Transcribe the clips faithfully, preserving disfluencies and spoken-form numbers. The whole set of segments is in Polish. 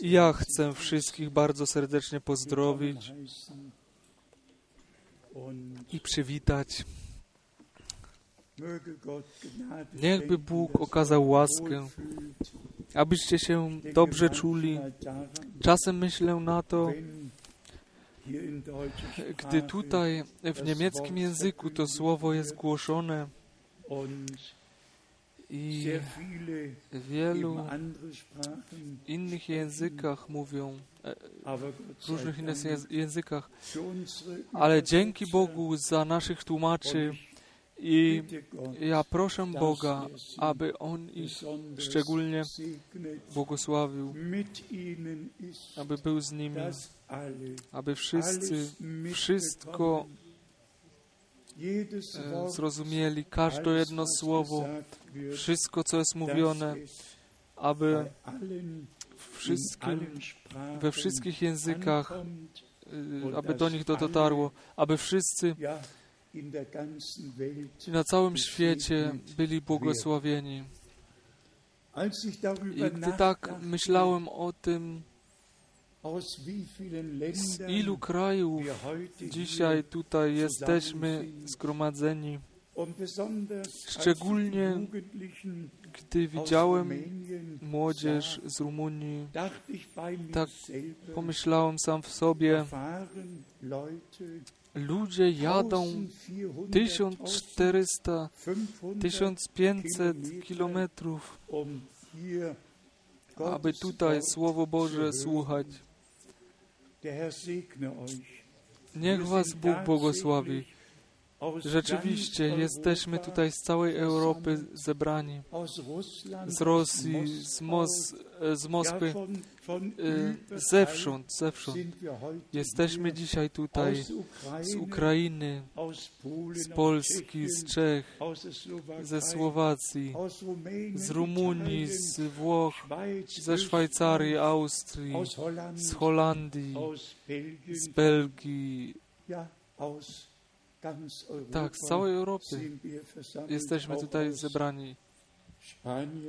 Ja chcę wszystkich bardzo serdecznie pozdrowić i przywitać. Niechby Bóg okazał łaskę, abyście się dobrze czuli. Czasem myślę na to, gdy tutaj w niemieckim języku to słowo jest głoszone i w wielu innych językach mówią, w różnych innych językach, ale dzięki Bogu za naszych tłumaczy. I ja proszę Boga, aby On ich szczególnie błogosławił, aby był z nimi, aby wszyscy wszystko zrozumieli, każde jedno słowo, wszystko, co jest mówione, aby wszystkim, we wszystkich językach, aby do nich to dotarło, aby wszyscy i na całym świecie byli błogosławieni. I gdy tak myślałem o tym, z ilu krajów dzisiaj tutaj jesteśmy zgromadzeni, szczególnie gdy widziałem młodzież z Rumunii, tak pomyślałem sam w sobie, ludzie jadą tysiąc czterysta, tysiąc pięćset kilometrów, aby tutaj Słowo Boże słuchać. Niech Was Bóg błogosławi. Rzeczywiście jesteśmy tutaj z całej Europy zebrani, z Rosji, z, Mos- z Moskwy, zewsząd, zewsząd. Jesteśmy dzisiaj tutaj z Ukrainy, z Polski, z Czech, ze Słowacji, z Rumunii, z Włoch, ze Szwajcarii, Austrii, z Holandii, z Belgii. Tak, z całej Europy jesteśmy tutaj zebrani,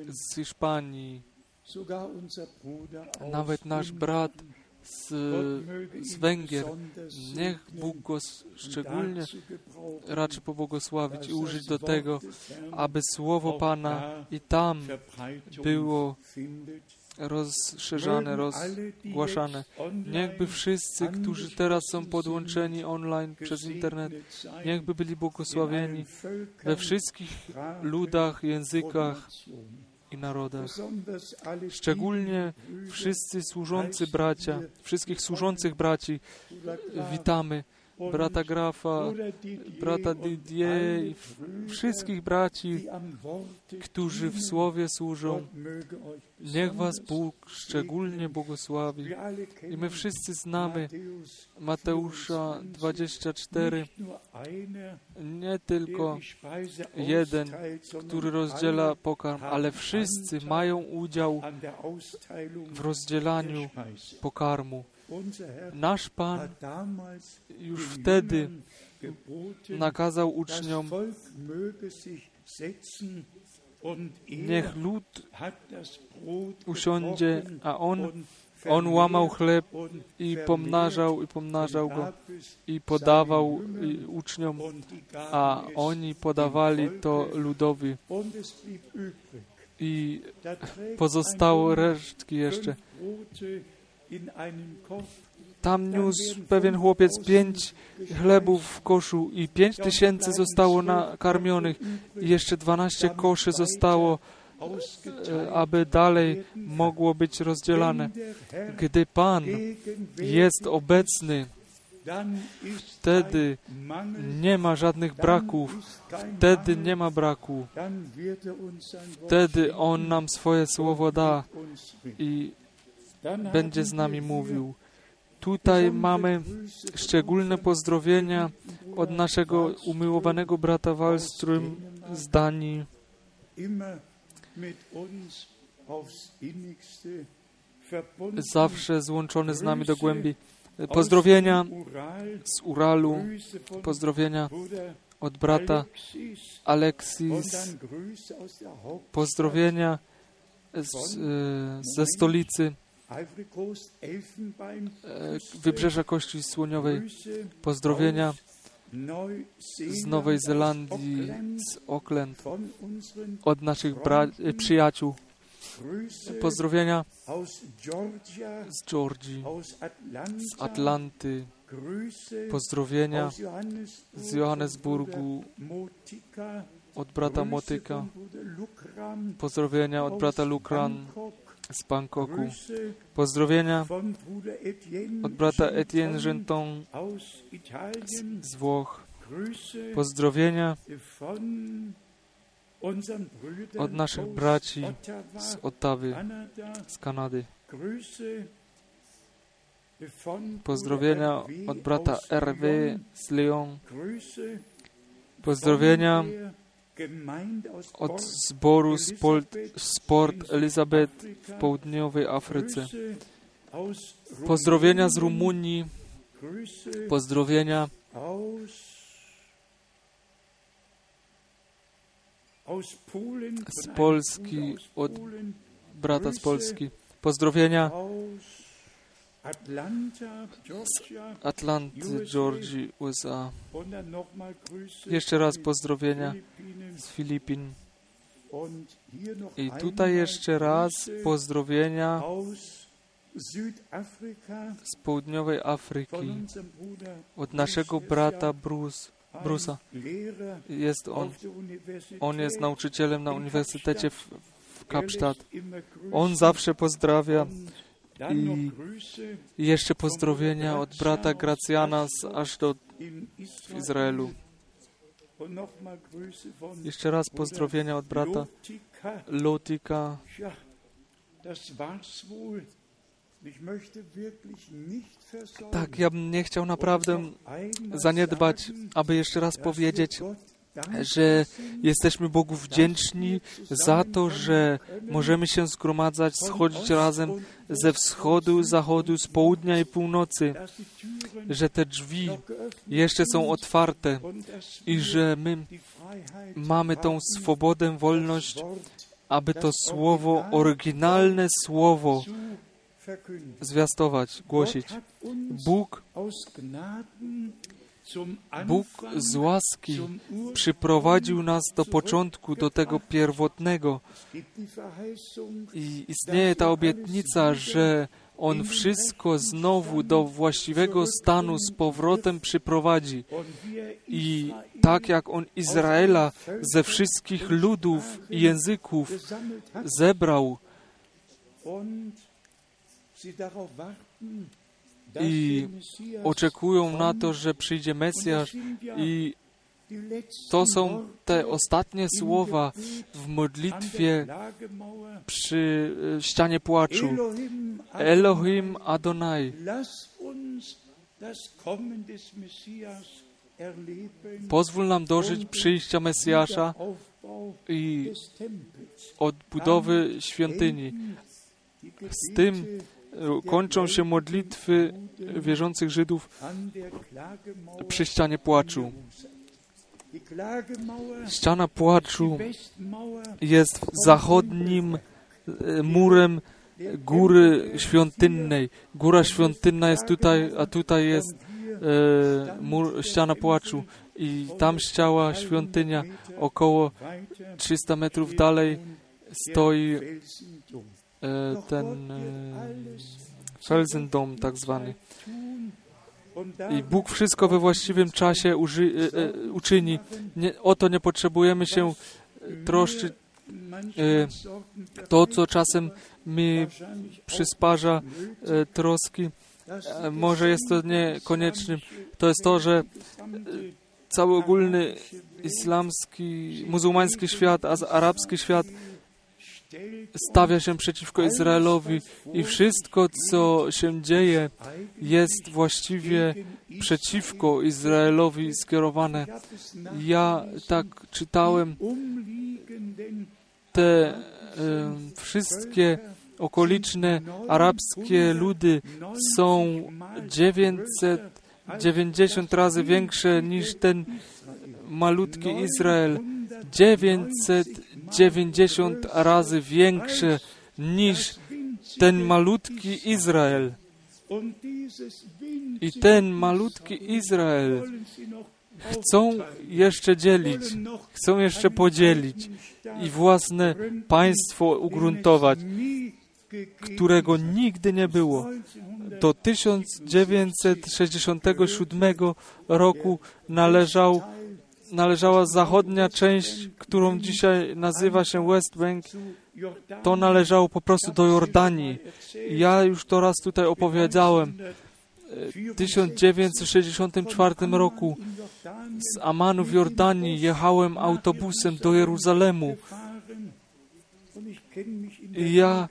z Hiszpanii, nawet nasz brat z, z Węgier. Niech Bóg go szczególnie raczy pobłogosławić i użyć do tego, aby Słowo Pana i tam było rozszerzane, rozgłaszane. Niechby wszyscy, którzy teraz są podłączeni online przez internet, niechby byli błogosławieni we wszystkich ludach, językach i narodach. Szczególnie wszyscy służący bracia, wszystkich służących braci witamy. Brata Grafa, brata Didier i wszystkich braci, którzy w Słowie służą. Niech Was Bóg szczególnie błogosławi. I my wszyscy znamy Mateusza dwudziestego czwartego, nie tylko jeden, który rozdziela pokarm, ale wszyscy mają udział w rozdzielaniu pokarmu. Nasz Pan już wtedy nakazał uczniom, niech lud usiądzie, a on, on łamał chleb i pomnażał, i pomnażał go, i podawał uczniom, a oni podawali to ludowi. I pozostało resztki jeszcze. Tam niósł pewien chłopiec pięć chlebów w koszu i pięć tysięcy zostało nakarmionych i jeszcze dwanaście koszy zostało, aby dalej mogło być rozdzielane. Gdy Pan jest obecny, wtedy nie ma żadnych braków, wtedy nie ma braku, wtedy On nam swoje słowo da i będzie z nami mówił. Tutaj mamy szczególne pozdrowienia od naszego umiłowanego brata Wallström z Danii. Zawsze złączony z nami do głębi. Pozdrowienia z Uralu, pozdrowienia od brata Aleksis, pozdrowienia z, ze stolicy Wybrzeża Kości Słoniowej, pozdrowienia z Nowej Zelandii, z Auckland, od naszych bra- przyjaciół, pozdrowienia z Georgii, z Atlanty, pozdrowienia z Johannesburgu, od brata Motyka, pozdrowienia od brata Lukran z Bangkoku, pozdrowienia od brata Etienne Genton z, z Włoch, pozdrowienia od naszych braci z Ottawy, z Kanady, pozdrowienia od brata R W z Lyon, pozdrowienia od zboru Sport, Sport Elizabeth w południowej Afryce, pozdrowienia z Rumunii, pozdrowienia z Polski, od brata z Polski, pozdrowienia z Atlanty, Georgii, U S A. Jeszcze raz pozdrowienia z Filipin. I tutaj jeszcze raz pozdrowienia z południowej Afryki, od naszego brata Bruce. Brusa. Jest on. On jest nauczycielem na uniwersytecie w, w Kapstadt. On zawsze pozdrawia. I jeszcze pozdrowienia od brata Galacjana z Ashdod w Izraelu. Jeszcze raz pozdrowienia od brata Lotika. Tak, ja bym nie chciał naprawdę zaniedbać, aby jeszcze raz powiedzieć, że jesteśmy Bogu wdzięczni za to, że możemy się zgromadzać, schodzić razem ze wschodu, zachodu, z południa i północy, że te drzwi jeszcze są otwarte i że my mamy tą swobodę, wolność, aby to słowo, oryginalne słowo zwiastować, głosić. Bóg Bóg z łaski przyprowadził nas do początku, do tego pierwotnego. I istnieje ta obietnica, że On wszystko znowu do właściwego stanu z powrotem przyprowadzi. I tak jak On Izraela ze wszystkich ludów i języków zebrał, i oczekują na to, że przyjdzie Mesjasz, i to są te ostatnie słowa w modlitwie przy ścianie płaczu. Elohim Adonai. Pozwól nam dożyć przyjścia Mesjasza i odbudowy świątyni. Z tym kończą się modlitwy wierzących Żydów przy ścianie płaczu. Ściana płaczu jest zachodnim murem góry świątynnej. Góra świątynna jest tutaj, a tutaj jest e, mur, ściana płaczu. I tam ściała świątynia, około trzysta metrów dalej stoi ten Felsendom tak zwany. I Bóg wszystko we właściwym czasie uży, e, uczyni. Nie, o to nie potrzebujemy się troszczyć. E, to, co czasem mi przysparza e, troski, e, może jest to niekoniecznym. To jest to, że e, cały ogólny islamski, muzułmański świat, arabski świat stawia się przeciwko Izraelowi i wszystko, co się dzieje, jest właściwie przeciwko Izraelowi skierowane. Ja tak czytałem te e, wszystkie okoliczne arabskie ludy są dziewięćset dziewięćdziesiąt razy większe niż ten malutki Izrael. dziewięćset dziewięćdziesiąt razy większe niż ten malutki Izrael. I ten malutki Izrael chcą jeszcze dzielić, chcą jeszcze podzielić i własne państwo ugruntować, którego nigdy nie było. Do tysiąc dziewięćset sześćdziesiątego siódmego roku należał, należała zachodnia część, którą dzisiaj nazywa się West Bank. To należało po prostu do Jordanii. Ja już to raz tutaj opowiadałem. W tysiąc dziewięćset sześćdziesiątym czwartym roku z Amanu w Jordanii jechałem autobusem do Jeruzalemu. Ja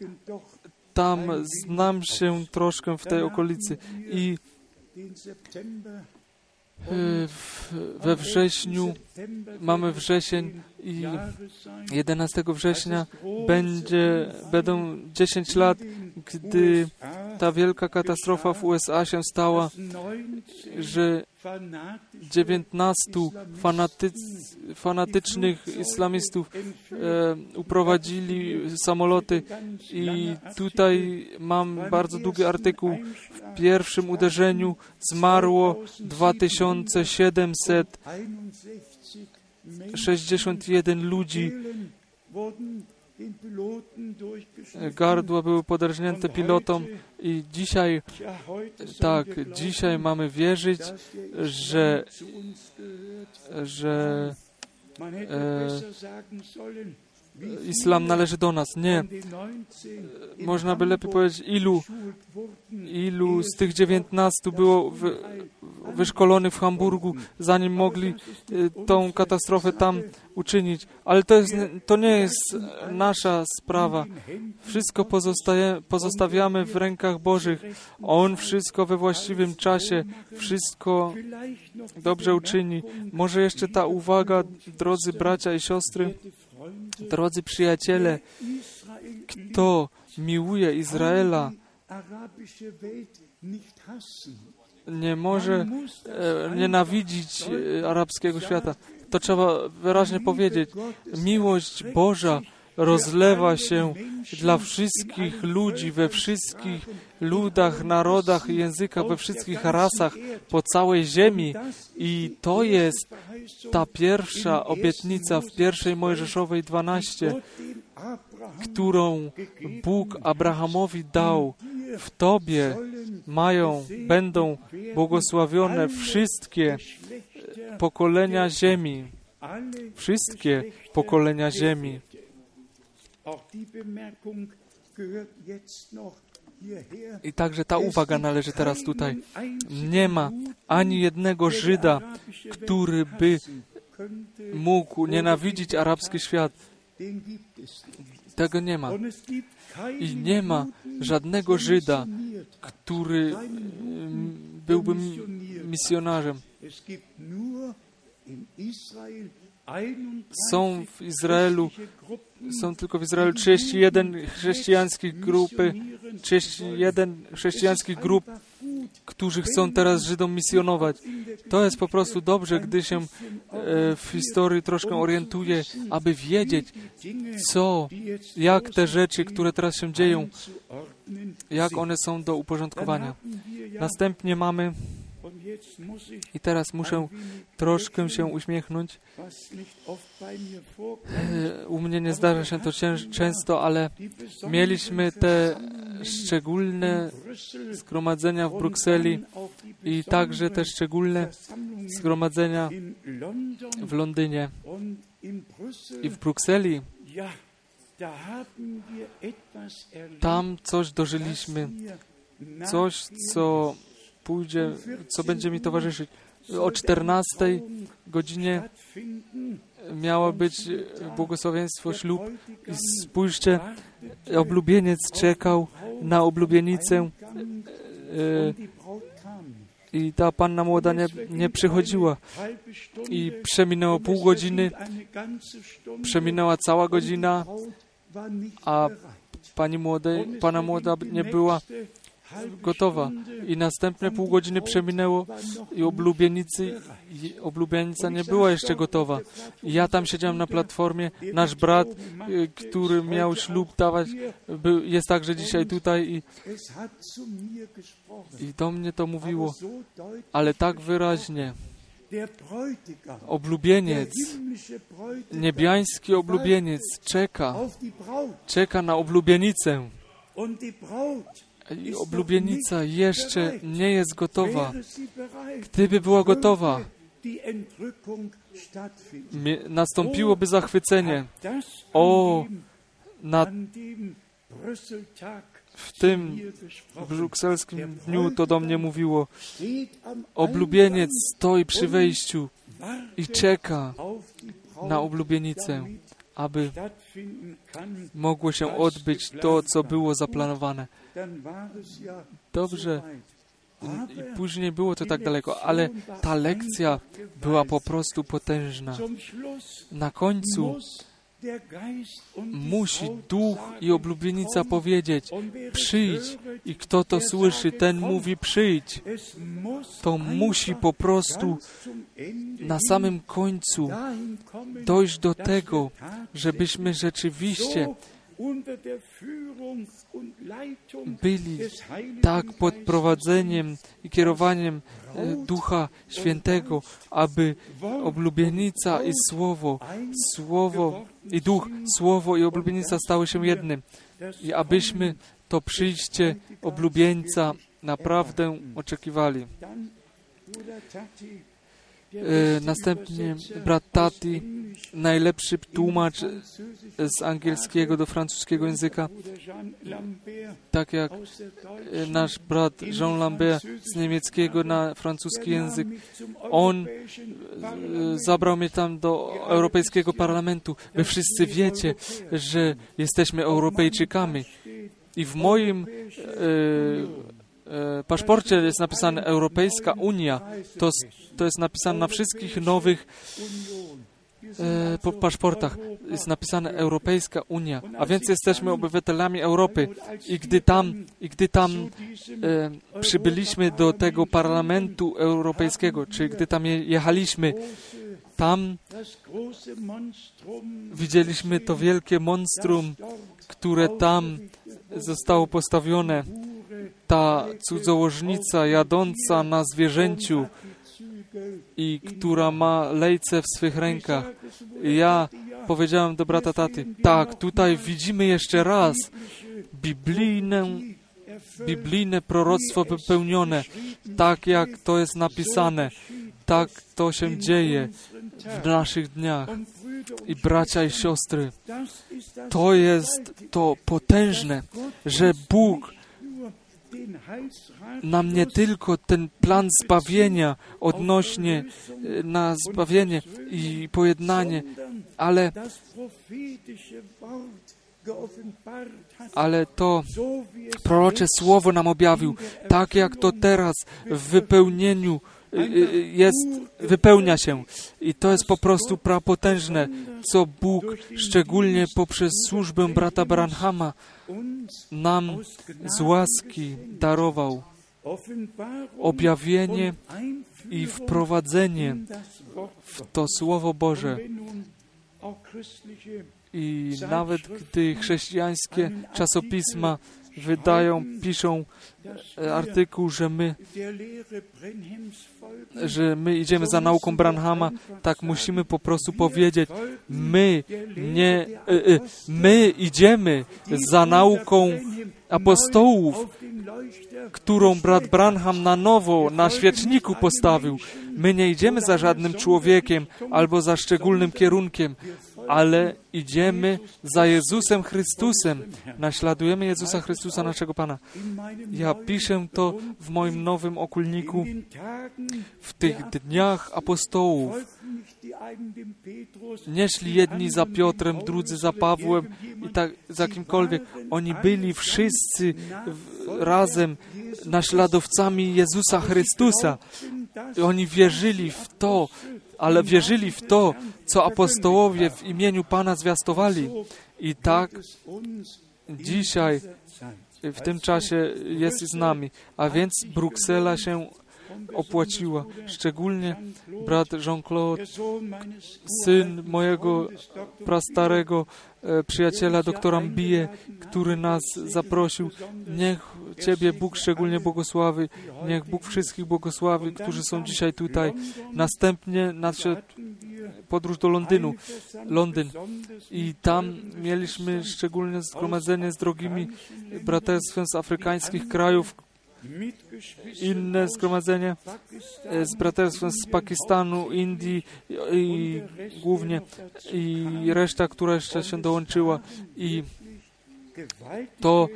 tam znam się troszkę w tej okolicy i we wrześniu, mamy wrzesień i jedenastego września będzie, będą dziesięć lat, gdy ta wielka katastrofa w U S A się stała, że dziewiętnastu fanaty, fanatycznych islamistów e, uprowadzili samoloty i tutaj mam bardzo długi artykuł. W pierwszym uderzeniu zmarło dwa tysiące siedemset sześćdziesiąt jeden ludzi. Gardła były podrażnięte pilotom i dzisiaj, tak, dzisiaj mamy wierzyć, że, że e, islam należy do nas. Nie. Można by lepiej powiedzieć, ilu, ilu z tych dziewiętnastu było w, wyszkolonych w Hamburgu, zanim mogli e, tą katastrofę tam uczynić. Ale to, jest, to nie jest nasza sprawa. Wszystko pozostaje, pozostawiamy w rękach Bożych. On wszystko we właściwym czasie, wszystko dobrze uczyni. Może jeszcze ta uwaga, drodzy bracia i siostry, drodzy przyjaciele, kto miłuje Izraela, nie może e, nienawidzić e, arabskiego świata. To trzeba wyraźnie powiedzieć. Miłość Boża rozlewa się dla wszystkich ludzi, we wszystkich ludach, narodach, językach, we wszystkich rasach po całej ziemi. I to jest ta pierwsza obietnica w pierwszej Mojżeszowej dwanaście, którą Bóg Abrahamowi dał. W Tobie mają, będą błogosławione wszystkie pokolenia ziemi. Wszystkie pokolenia ziemi. I także ta uwaga należy teraz tutaj. Nie ma ani jednego Żyda, który by mógł nienawidzić arabski świat. Tego nie ma. I nie ma żadnego Żyda, który byłby misjonarzem. Są w Izraelu, są tylko w Izraelu trzydzieści jeden chrześcijańskich grupy, trzydzieści jeden chrześcijańskich grup, którzy chcą teraz Żydom misjonować. To jest po prostu dobrze, gdy się w historii troszkę orientuje, aby wiedzieć, co, jak te rzeczy, które teraz się dzieją, jak one są do uporządkowania. Następnie mamy, i teraz muszę troszkę się uśmiechnąć. U mnie nie zdarza się to często, ale mieliśmy te szczególne zgromadzenia w Brukseli i także te szczególne zgromadzenia w Londynie i w Brukseli. Tam coś dożyliśmy, coś, co pójdzie, co będzie mi towarzyszyć. O czternastej godzinie miało być błogosławieństwo ślub. I spójrzcie, oblubieniec czekał na oblubienicę i ta panna młoda nie, nie przychodziła. I przeminęło pół godziny, przeminęła cała godzina, a pani młodej, pana młoda nie była. gotowa. I następne pół godziny przeminęło i oblubienicy, i oblubienica nie była jeszcze gotowa. I ja tam siedziałem na platformie. Nasz brat, który miał ślub dawać, był, jest także dzisiaj tutaj i, i do mnie to mówiło, ale tak wyraźnie. Oblubieniec, niebiański oblubieniec czeka, czeka na oblubienicę. I oblubienica jeszcze nie jest gotowa. Gdyby była gotowa, nastąpiłoby zachwycenie. O, na, w tym brukselskim dniu to do mnie mówiło. Oblubieniec stoi przy wejściu i czeka na oblubienicę, aby mogło się odbyć to, co było zaplanowane. Dobrze. I później było to tak daleko, ale ta lekcja była po prostu potężna. Na końcu musi Duch i oblubienica powiedzieć: przyjdź. I kto to słyszy, ten mówi: przyjdź. To musi po prostu na samym końcu dojść do tego, żebyśmy rzeczywiście byli tak pod prowadzeniem i kierowaniem Ducha Świętego, aby oblubienica i Słowo, Słowo i Duch, Słowo i oblubienica stały się jednym. I abyśmy to przyjście oblubieńca naprawdę oczekiwali. E, następnie brat Tati, najlepszy tłumacz z angielskiego do francuskiego języka, tak jak nasz brat Jean Lambert z niemieckiego na francuski język. On e, zabrał mnie tam do Europejskiego Parlamentu. Wy wszyscy wiecie, że jesteśmy Europejczykami i w moim e, W paszporcie jest napisane Europejska Unia. To, to jest napisane na wszystkich nowych e, paszportach. Jest napisane Europejska Unia. A więc jesteśmy obywatelami Europy. I gdy tam, i gdy tam e, przybyliśmy do tego Parlamentu Europejskiego, czy gdy tam jechaliśmy, tam widzieliśmy to wielkie monstrum, które tam zostało postawione. Ta cudzołożnica jadąca na zwierzęciu i która ma lejce w swych rękach. Ja powiedziałem do brata Taty: tak, tutaj widzimy jeszcze raz biblijne, biblijne proroctwo wypełnione, tak jak to jest napisane, tak to się dzieje w naszych dniach. I bracia i siostry, to jest to potężne, że Bóg nam nie tylko ten plan zbawienia odnośnie na zbawienie i pojednanie, ale, ale to prorocze słowo nam objawił, tak jak to teraz w wypełnieniu jest, wypełnia się. I to jest po prostu prapotężne, co Bóg szczególnie poprzez służbę brata Branhama nam z łaski darował. Objawienie i wprowadzenie w to Słowo Boże. I nawet gdy chrześcijańskie czasopisma wydają, piszą artykuł, że my, że my idziemy za nauką Branhama, tak musimy po prostu powiedzieć: my nie, my idziemy za nauką apostołów, którą brat Branham na nowo na świeczniku postawił. My nie idziemy za żadnym człowiekiem albo za szczególnym kierunkiem, ale idziemy za Jezusem Chrystusem. Naśladujemy Jezusa Chrystusa, naszego Pana. Ja piszę to w moim nowym okulniku. W tych dniach apostołów nie szli jedni za Piotrem, drudzy za Pawłem i tak za kimkolwiek. Oni byli wszyscy razem naśladowcami Jezusa Chrystusa. Oni wierzyli w to, ale wierzyli w to, co apostołowie w imieniu Pana zwiastowali. I tak dzisiaj w tym czasie jest z nami, a więc Bruksela się opłaciła. Szczególnie brat Jean-Claude, syn mojego prastarego przyjaciela doktora Mbije, który nas zaprosił. Niech Ciebie Bóg szczególnie błogosławi. Niech Bóg wszystkich błogosławi, którzy są dzisiaj tutaj. Następnie nadszedł podróż do Londynu. Londyn. I tam mieliśmy szczególne zgromadzenie z drogimi braterstwem z afrykańskich krajów, inne zgromadzenie z braterstwem z Pakistanu, Indii i, i głównie i reszta, która jeszcze się dołączyła. I to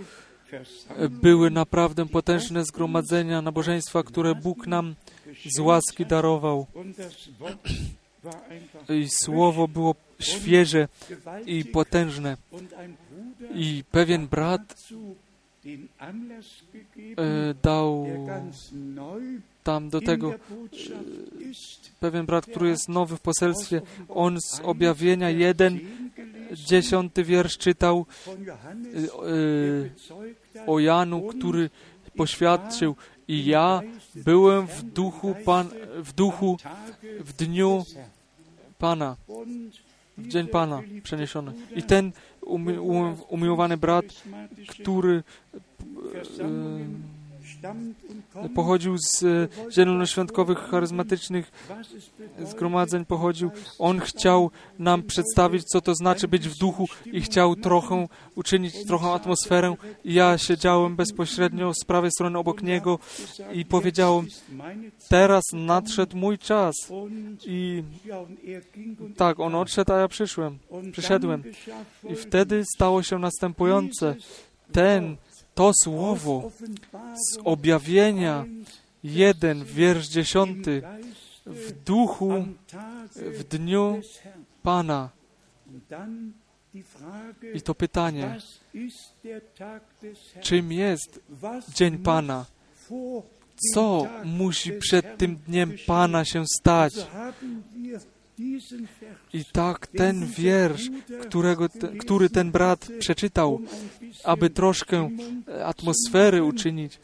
były naprawdę potężne zgromadzenia nabożeństwa, które Bóg nam z łaski darował. I słowo było świeże i potężne. I pewien brat dał tam do tego pewien brat, który jest nowy w poselstwie, on z objawienia jeden, dziesiąty wiersz czytał o Janu, który poświadczył: i ja byłem w duchu, pan, w duchu w dniu Pana, w dzień Pana przeniesiony. I ten Umi, um, umiłowany brat, który e, pochodził z e, zielonoświątkowych, charyzmatycznych zgromadzeń, pochodził. On chciał nam przedstawić, co to znaczy być w duchu i chciał trochę uczynić, trochę atmosferę. Ja siedziałem bezpośrednio z prawej strony obok niego i powiedziałem: teraz nadszedł mój czas. I tak, on odszedł, a ja przyszłem, przyszedłem. I wtedy stało się następujące. Ten, to słowo z objawienia jeden, wiersz dziesiąty, w duchu, w dniu Pana. I to pytanie, czym jest dzień Pana? Co musi przed tym dniem Pana się stać? I tak ten wiersz, którego te, który ten brat przeczytał, aby troszkę atmosfery uczynić,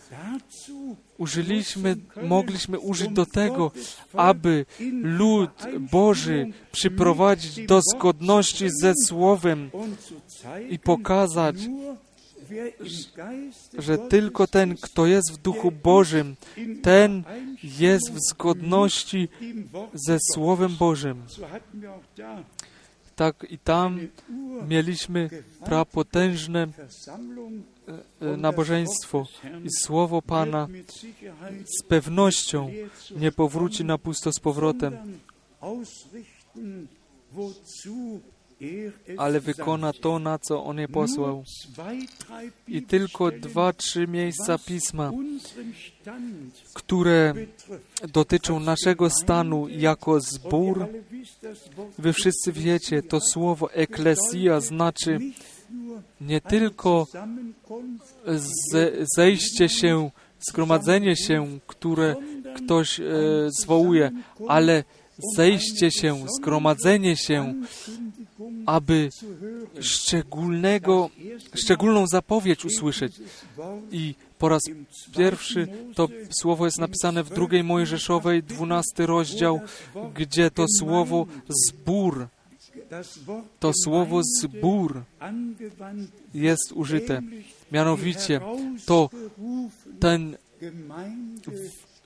użyliśmy, mogliśmy użyć do tego, aby lud Boży przyprowadzić do zgodności ze Słowem i pokazać, że tylko ten, kto jest w Duchu Bożym, ten jest w zgodności ze Słowem Bożym. Tak i tam mieliśmy prapotężne nabożeństwo i Słowo Pana z pewnością nie powróci na pusto z powrotem, ale wykona to, na co On je posłał. I tylko dwa, trzy miejsca Pisma, które dotyczą naszego stanu jako zbór. Wy wszyscy wiecie, to słowo eklesja znaczy nie tylko ze, zejście się, zgromadzenie się, które ktoś e, zwołuje, ale zejście się, zgromadzenie się, aby szczególnego, szczególną zapowiedź usłyszeć. I po raz pierwszy to słowo jest napisane w drugiej Mojżeszowej, dwunasty rozdział, gdzie to słowo zbór, to słowo zbór jest użyte. Mianowicie to ten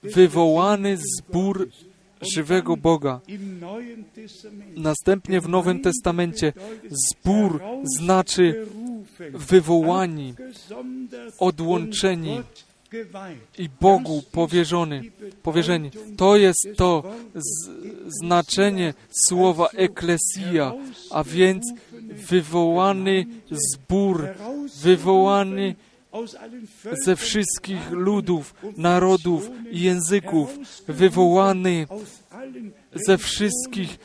wywołany zbór żywego Boga. Następnie w Nowym Testamencie zbór znaczy wywołani, odłączeni i Bogu powierzony, powierzeni. To jest to z- znaczenie słowa eklesja, a więc wywołany zbór, wywołany ze wszystkich ludów, narodów i języków, wywołany ze wszystkich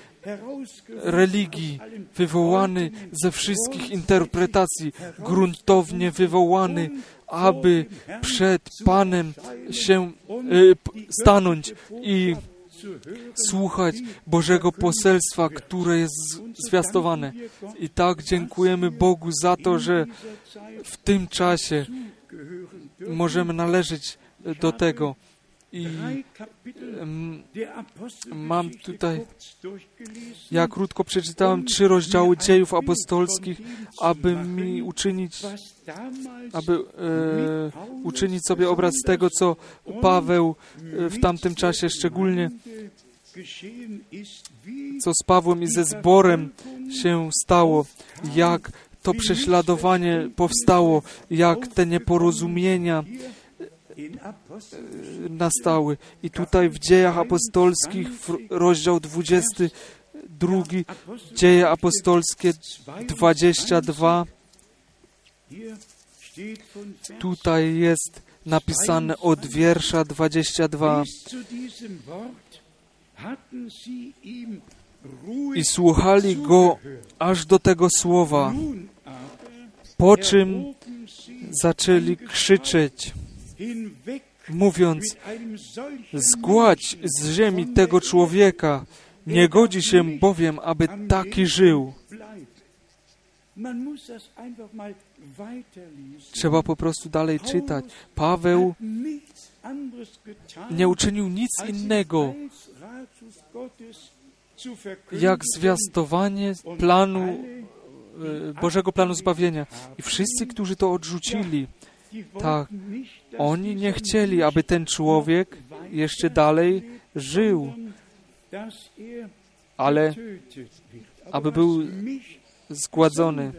religii, wywołany ze wszystkich interpretacji, gruntownie wywołany, aby przed Panem się e, stanąć i słuchać Bożego poselstwa, które jest zwiastowane. I tak dziękujemy Bogu za to, że w tym czasie możemy należeć do tego. I mam tutaj, ja krótko przeczytałem trzy rozdziały dziejów apostolskich, aby mi uczynić, aby e, uczynić sobie obraz tego, co Paweł w tamtym czasie, szczególnie co z Pawłem i ze zborem się stało, jak to prześladowanie powstało, jak te nieporozumienia nastały. I tutaj w Dziejach Apostolskich, rozdział dwudziesty drugi, Dzieje Apostolskie dwadzieścia dwa, tutaj jest napisane od wiersza dwudziestego drugiego. I słuchali go aż do tego słowa, po czym zaczęli krzyczeć, mówiąc: zgładź z ziemi tego człowieka, nie godzi się bowiem, aby taki żył. Trzeba po prostu dalej czytać. Paweł nie uczynił nic innego, jak zwiastowanie planu, Bożego planu zbawienia. I wszyscy, którzy to odrzucili, tak, oni nie chcieli, aby ten człowiek jeszcze dalej żył, ale aby był zgładzony.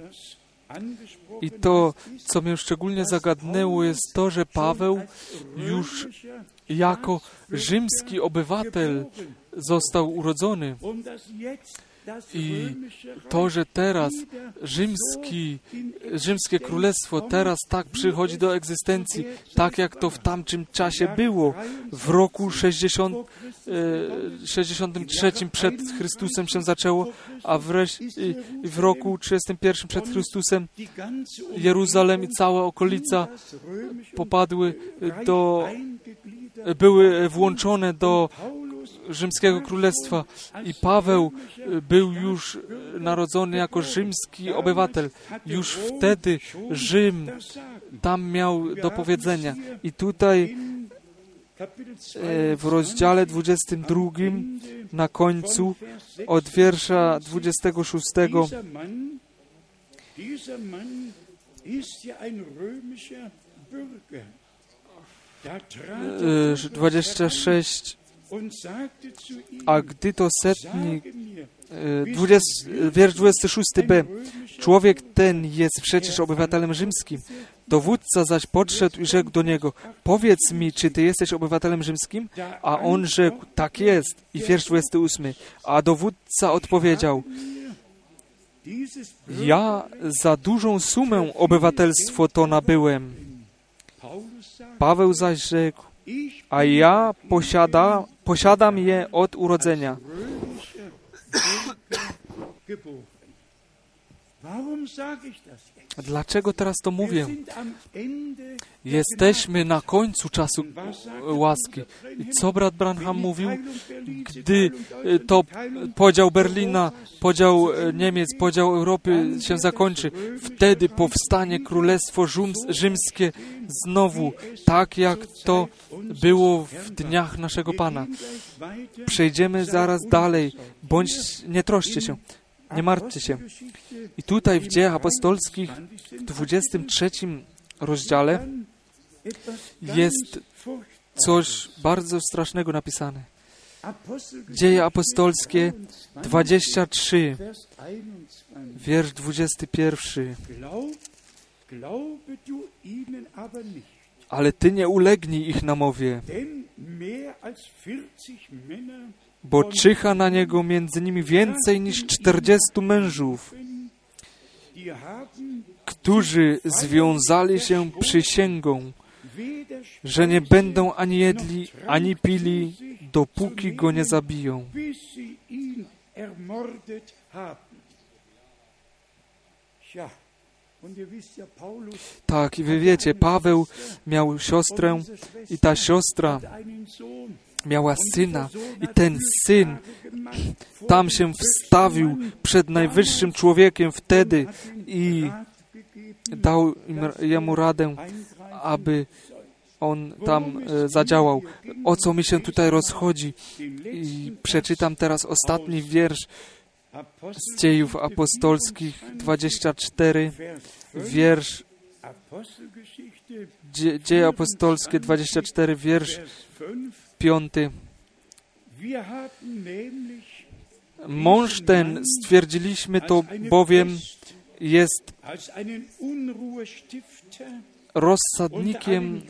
I to, co mnie szczególnie zagadnęło, jest to, że Paweł już jako rzymski obywatel został urodzony. I to, że teraz rzymski, rzymskie królestwo teraz tak przychodzi do egzystencji, tak jak to w tamtym czasie było, w roku sześćdziesiątym trzecim przed Chrystusem się zaczęło, a w roku trzydziestym pierwszym przed Chrystusem Jeruzalem i cała okolica popadły do, były włączone do Rzymskiego Królestwa i Paweł był już narodzony jako rzymski obywatel. Już wtedy Rzym tam miał do powiedzenia. I tutaj w rozdziale dwudziestym drugim na końcu od wiersza dwudziestego szóstego dwudziesty szósty a gdy to setnik, wiersz dwudziesty szósty b, człowiek ten jest przecież obywatelem rzymskim. Dowódca zaś podszedł i rzekł do niego: powiedz mi, czy ty jesteś obywatelem rzymskim? A on rzekł: tak jest. I wiersz dwudziesty ósmy. A dowódca odpowiedział: ja za dużą sumę obywatelstwo to nabyłem. Paweł zaś rzekł: a ja posiada, posiadam je od urodzenia. Dlaczego teraz to mówię? Jesteśmy na końcu czasu łaski. Co brat Branham mówił? Gdy to podział Berlina, podział Niemiec, podział Europy się zakończy, wtedy powstanie Królestwo Rzymskie znowu, tak jak to było w dniach naszego Pana. Przejdziemy zaraz dalej, bądź nie troszcie się. Nie martwcie się. I tutaj w Dziejach Apostolskich w dwudziestym trzecim rozdziale jest coś bardzo strasznego napisane. Dzieje Apostolskie dwadzieścia trzy, wiersz dwudziesty pierwszy. Ale ty nie ulegnij ich namowie, bo czyha na niego między nimi więcej niż czterdziestu mężów, którzy związali się przysięgą, że nie będą ani jedli, ani pili, dopóki go nie zabiją. Tak, i wy wiecie, Paweł miał siostrę i ta siostra miała syna i ten syn tam się wstawił przed najwyższym człowiekiem wtedy i dał im, jemu radę, aby on tam zadziałał. O co mi się tutaj rozchodzi? I przeczytam teraz ostatni wiersz z Dziejów Apostolskich, dwudziesty czwarty, wiersz Dzie, Dzieje Apostolskie, dwudziesty czwarty, wiersz piąty. Mąż ten, stwierdziliśmy to bowiem, jest rozsadnikiem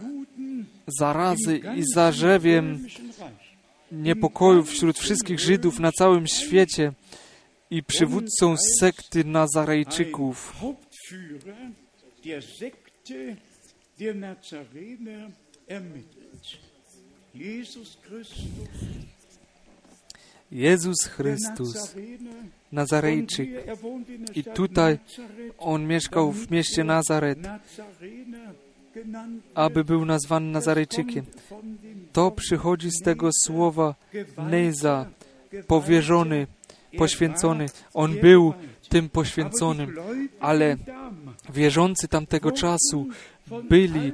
zarazy i zarzewiem niepokoju wśród wszystkich Żydów na całym świecie i przywódcą sekty Nazarejczyków. Jezus Chrystus, Nazarejczyk. I tutaj On mieszkał w mieście Nazaret, aby był nazwany Nazarejczykiem. To przychodzi z tego słowa neza, powierzony, poświęcony. On był tym poświęconym, ale wierzący tamtego czasu byli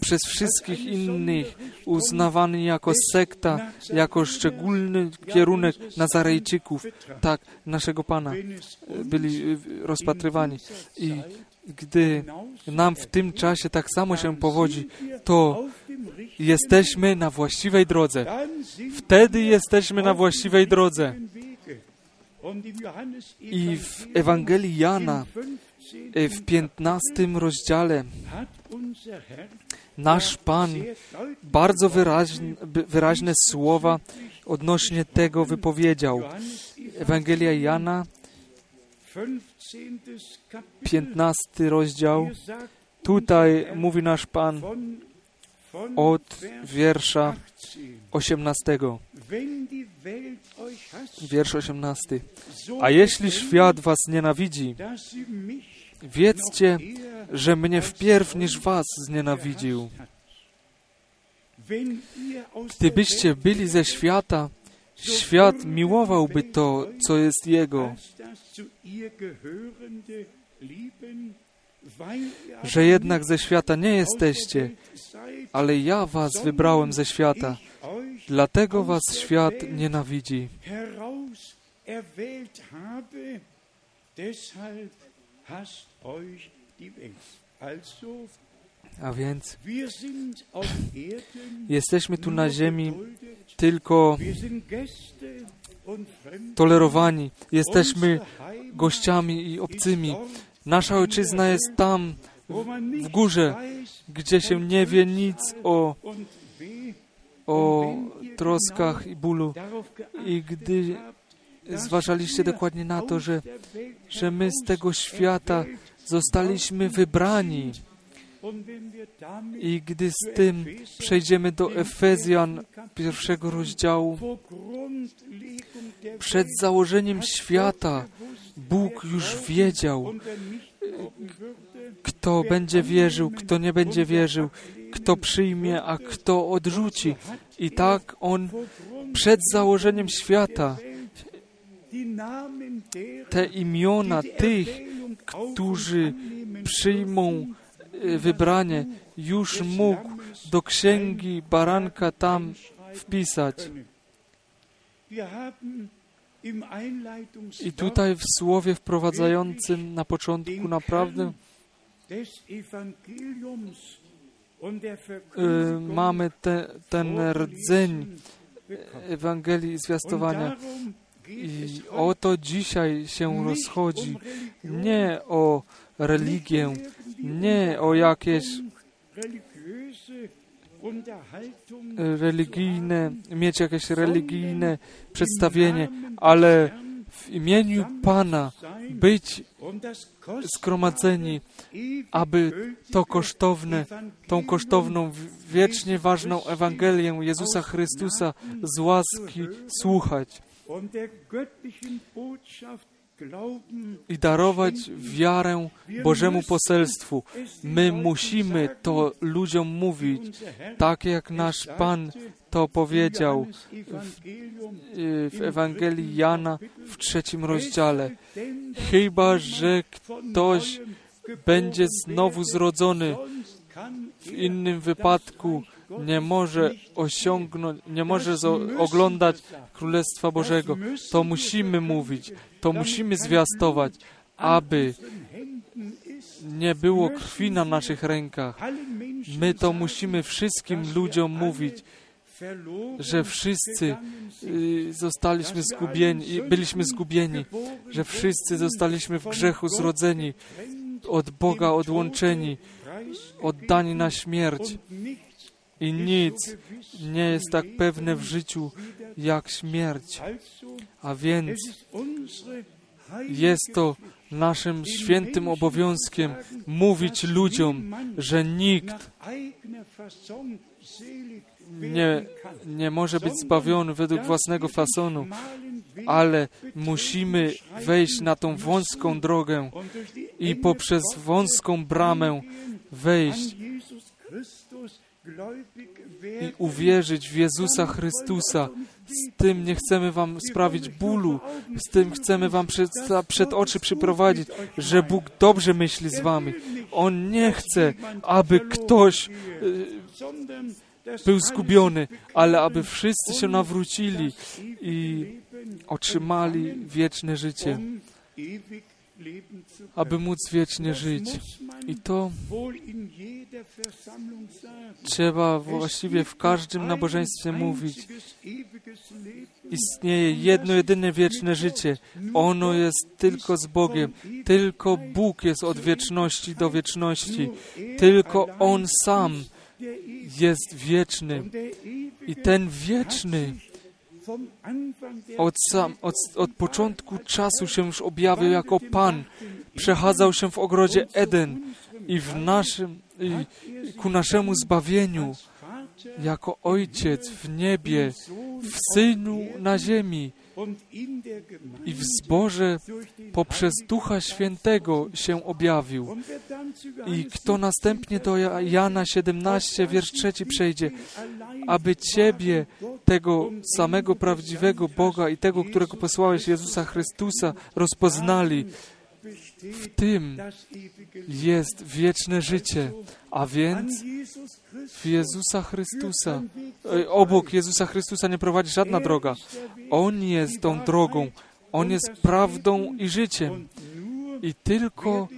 przez wszystkich innych uznawany jako sekta, jako szczególny kierunek Nazarejczyków, tak, naszego Pana, byli rozpatrywani. I gdy nam w tym czasie tak samo się powodzi, to jesteśmy na właściwej drodze. Wtedy jesteśmy na właściwej drodze. I w Ewangelii Jana w piętnastym rozdziale nasz Pan bardzo wyraźne, wyraźne słowa odnośnie tego wypowiedział. Ewangelia Jana, piętnasty rozdział. Tutaj mówi nasz Pan od wiersza osiemnastego. Wiersz osiemnasty. A jeśli świat was nienawidzi, wiedzcie, że mnie wpierw niż was znienawidził. Gdybyście byli ze świata, świat miłowałby to, co jest jego. Że jednak ze świata nie jesteście, ale ja was wybrałem ze świata, dlatego was świat nienawidzi. A więc jesteśmy tu na ziemi tylko tolerowani, jesteśmy gościami i obcymi. Nasza ojczyzna jest tam, w górze, gdzie się nie wie nic o, o troskach i bólu. I gdy zważaliście dokładnie na to, że, że my z tego świata zostaliśmy wybrani. I gdy z tym przejdziemy do Efezjan pierwszego rozdziału, przed założeniem świata Bóg już wiedział, kto będzie wierzył, kto nie będzie wierzył, kto przyjmie, a kto odrzuci. I tak On przed założeniem świata te imiona tych, którzy przyjmą wybranie, już mógł do księgi baranka tam wpisać. I tutaj w słowie wprowadzającym na początku naprawdę y, mamy te, ten rdzeń Ewangelii i zwiastowania. I o to dzisiaj się rozchodzi. Nie o religię, nie o jakieś religijne, mieć jakieś religijne przedstawienie, ale w imieniu Pana być zgromadzeni, aby to kosztowne, tą kosztowną, wiecznie ważną Ewangelię Jezusa Chrystusa z łaski słuchać i darować wiarę Bożemu poselstwu. My musimy to ludziom mówić, tak jak nasz Pan to powiedział w, w Ewangelii Jana w trzecim rozdziale. Chyba że ktoś będzie znowu zrodzony. W innym wypadku nie może osiągnąć, nie może oglądać Królestwa Bożego. To musimy mówić, to musimy zwiastować, aby nie było krwi na naszych rękach. My to musimy wszystkim ludziom mówić, że wszyscy zostaliśmy zgubieni, byliśmy zgubieni, że wszyscy zostaliśmy w grzechu zrodzeni, od Boga odłączeni, oddani na śmierć. I nic nie jest tak pewne w życiu jak śmierć. A więc jest to naszym świętym obowiązkiem mówić ludziom, że nikt nie, nie może być zbawiony według własnego fasonu, ale musimy wejść na tą wąską drogę i poprzez wąską bramę wejść i uwierzyć w Jezusa Chrystusa. Z tym nie chcemy wam sprawić bólu, z tym chcemy wam przed, przed oczy przyprowadzić, że Bóg dobrze myśli z wami. On nie chce, aby ktoś e, był zgubiony, ale aby wszyscy się nawrócili i otrzymali wieczne życie, aby móc wiecznie żyć. I to trzeba właściwie w każdym nabożeństwie mówić. Istnieje jedno, jedyne wieczne życie. Ono jest tylko z Bogiem. Tylko Bóg jest od wieczności do wieczności. Tylko On sam jest wieczny. I ten wieczny Od, sam, od, od początku czasu się już objawił jako Pan. Przechadzał się w ogrodzie Eden i, w naszym, i ku naszemu zbawieniu jako Ojciec w niebie, w Synu na ziemi i w zborze poprzez Ducha Świętego się objawił. I kto następnie do Jana siedemnaście, wiersz trzeci przejdzie, aby Ciebie, tego samego prawdziwego Boga i tego, którego posłałeś, Jezusa Chrystusa, rozpoznali. W tym jest wieczne życie, a więc w Jezusa Chrystusa, obok Jezusa Chrystusa nie prowadzi żadna droga. On jest tą drogą, On jest prawdą i życiem. I tylko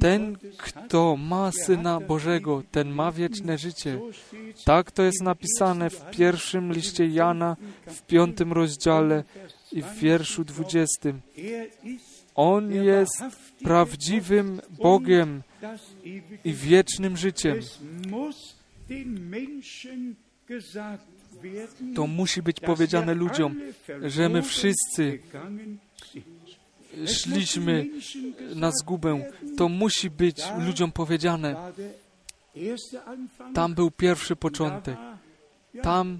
ten, kto ma Syna Bożego, ten ma wieczne życie. Tak to jest napisane w pierwszym liście Jana, w piątym rozdziale i w wierszu dwudziestym. On jest prawdziwym Bogiem i wiecznym życiem. To musi być powiedziane ludziom, że my wszyscy szliśmy na zgubę. To musi być ludziom powiedziane. Tam był pierwszy początek. Tam,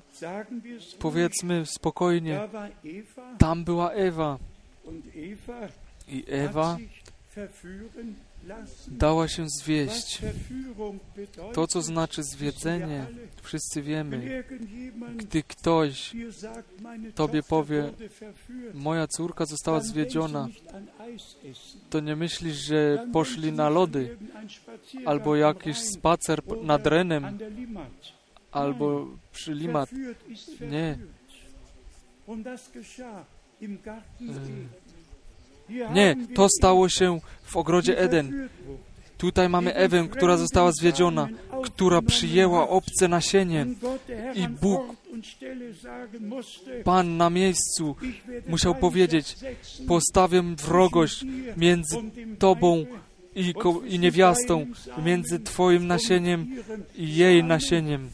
powiedzmy spokojnie, tam była Ewa. I Ewa dała się zwieść. To, co znaczy zwiedzenie, wszyscy wiemy. Gdy ktoś tobie powie, moja córka została zwiedziona, to nie myślisz, że poszli na lody, albo jakiś spacer nad Renem, albo przy Limat. Nie. Hmm. Nie, to stało się w ogrodzie Eden. Tutaj mamy Ewę, która została zwiedziona, która przyjęła obce nasienie i Bóg, Pan na miejscu musiał powiedzieć, postawię wrogość między Tobą i, ko- i niewiastą, między Twoim nasieniem i jej nasieniem.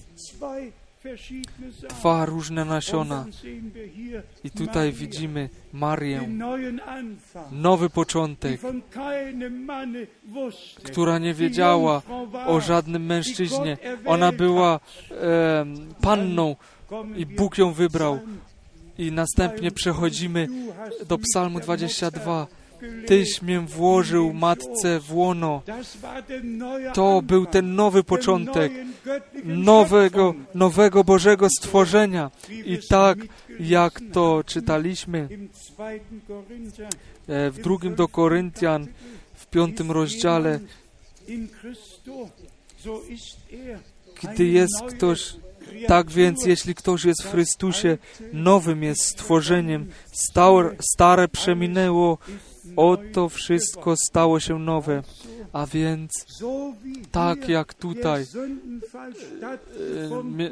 Dwa różne nasiona. I tutaj widzimy Marię. Nowy początek, która nie wiedziała o żadnym mężczyźnie. Ona była e, panną i Bóg ją wybrał. I następnie przechodzimy do Psalmu dwudziestego drugiego. Tyś mię włożył matce w łono. To był ten nowy początek nowego, nowego Bożego stworzenia. I tak, jak to czytaliśmy w drugim do Koryntian, w piątym rozdziale, Kiedy jest ktoś, tak więc jeśli ktoś jest w Chrystusie, nowym jest stworzeniem, Star, stare przeminęło, oto wszystko stało się nowe. A więc tak jak tutaj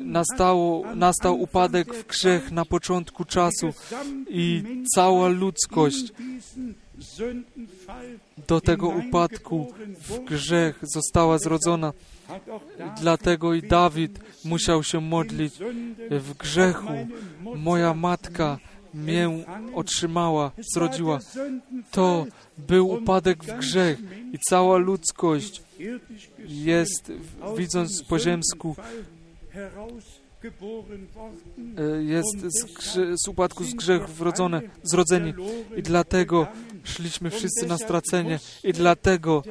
nastało, nastał upadek w grzech na początku czasu i cała ludzkość do tego upadku w grzech została zrodzona. Dlatego i Dawid musiał się modlić w grzechu. Moja matka mię otrzymała, zrodziła. To był upadek w grzech i cała ludzkość jest, widząc po ziemsku, jest z, grze, z upadku z grzechu wrodzone, zrodzeni i dlatego szliśmy wszyscy na stracenie i dlatego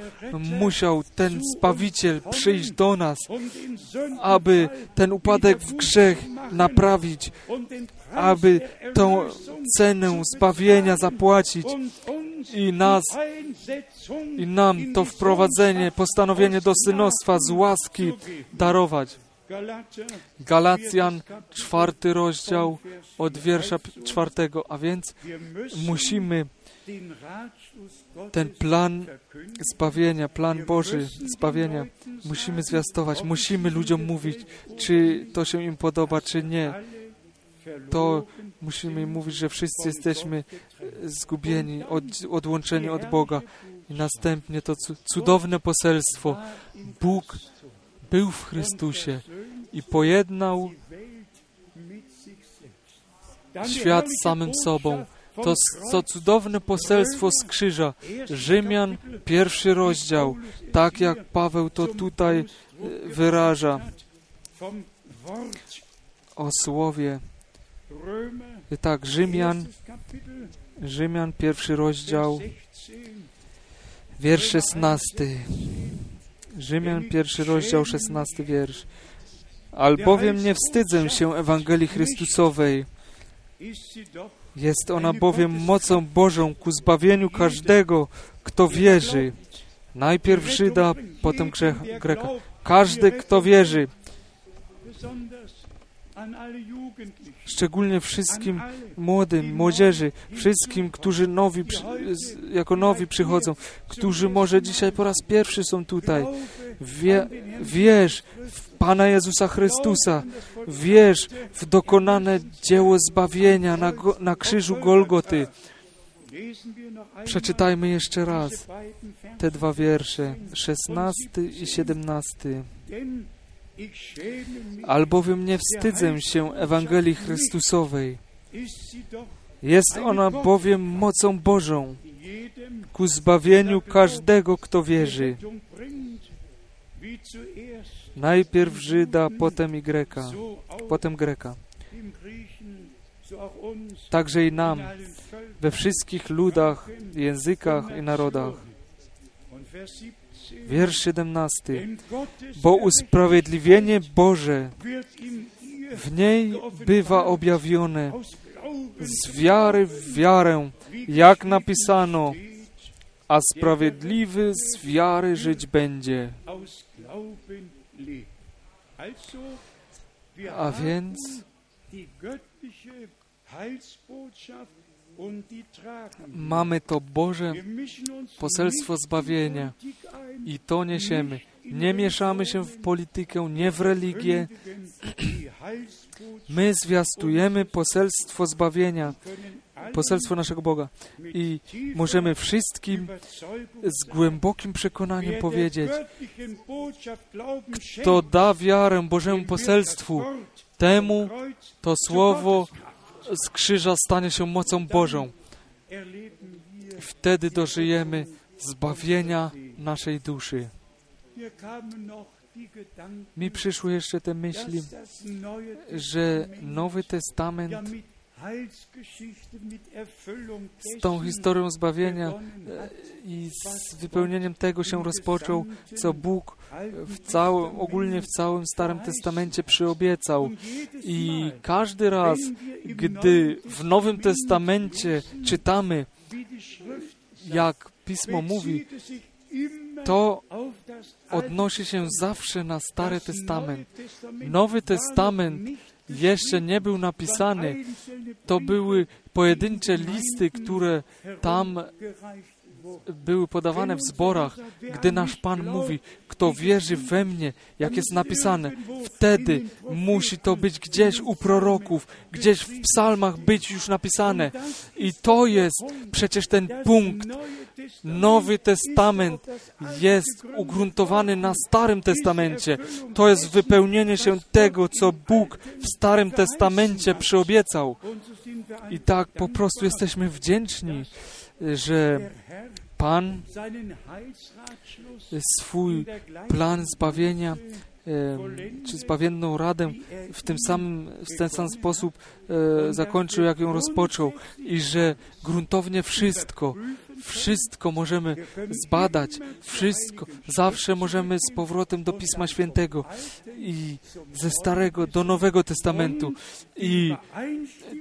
musiał ten Zbawiciel przyjść do nas, aby ten upadek w grzech naprawić, aby tą cenę zbawienia zapłacić i nas i nam to wprowadzenie, postanowienie do synostwa z łaski darować. Galacjan, czwarty rozdział od wiersza czwartego, a więc musimy ten plan zbawienia, plan Boży zbawienia, musimy zwiastować, musimy ludziom mówić, czy to się im podoba, czy nie. To musimy im mówić, że wszyscy jesteśmy zgubieni, od, odłączeni od Boga. I następnie to cudowne poselstwo. Bóg był w Chrystusie i pojednał świat z samym sobą. To, to cudowne poselstwo z krzyża. Rzymian, pierwszy rozdział, tak jak Paweł to tutaj wyraża. O słowie. Tak, Rzymian, Rzymian, pierwszy rozdział, wiersz szesnasty. Rzymian, pierwszy rozdział, szesnasty wiersz. Albowiem nie wstydzę się Ewangelii Chrystusowej. Jest ona bowiem mocą Bożą ku zbawieniu każdego, kto wierzy. Najpierw Żyda, potem Greka. Każdy, kto wierzy. Szczególnie wszystkim młodym, młodzieży, wszystkim, którzy nowi, jako nowi przychodzą, którzy może dzisiaj po raz pierwszy są tutaj. Wie, wierz w Pana Jezusa Chrystusa, wierz w dokonane dzieło zbawienia na, na krzyżu Golgoty. Przeczytajmy jeszcze raz te dwa wiersze, szesnasty i siedemnasty. Albowiem nie wstydzę się Ewangelii Chrystusowej. Jest ona bowiem mocą Bożą ku zbawieniu każdego, kto wierzy. Najpierw Żyda, potem i Greka. Potem Greka. Także i nam, we wszystkich ludach, językach i narodach. Wiersz siedemnasty. Bo usprawiedliwienie Boże w niej bywa objawione z wiary w wiarę, jak napisano, a sprawiedliwy z wiary żyć będzie. A więc mamy to Boże poselstwo zbawienia i to niesiemy. Nie mieszamy się w politykę, nie w religię. My zwiastujemy poselstwo zbawienia, poselstwo naszego Boga i możemy wszystkim z głębokim przekonaniem powiedzieć, kto da wiarę Bożemu poselstwu, temu to słowo z krzyża stanie się mocą Bożą. Wtedy dożyjemy zbawienia naszej duszy. Mi przyszły jeszcze te myśli, że Nowy Testament z tą historią zbawienia i z wypełnieniem tego się rozpoczął, co Bóg w całym, ogólnie w całym Starym Testamencie przyobiecał. I każdy raz, gdy w Nowym Testamencie czytamy, jak Pismo mówi, To odnosi się zawsze na Stary Testament. Nowy Testament jeszcze nie był napisany. To były pojedyncze listy, które tam były podawane w zborach, gdy nasz Pan mówi, kto wierzy we mnie, jak jest napisane, wtedy musi to być gdzieś u proroków, gdzieś w psalmach być już napisane. I to jest przecież ten punkt. Nowy Testament jest ugruntowany na Starym Testamencie. To jest wypełnienie się tego, co Bóg w Starym Testamencie przyobiecał. I tak po prostu jesteśmy wdzięczni, że Pan swój plan zbawienia czy zbawienną radę w, tym samym, w ten sam sposób zakończył, jak ją rozpoczął, i że gruntownie wszystko, wszystko możemy zbadać, wszystko, zawsze możemy z powrotem do Pisma Świętego i ze Starego do Nowego Testamentu i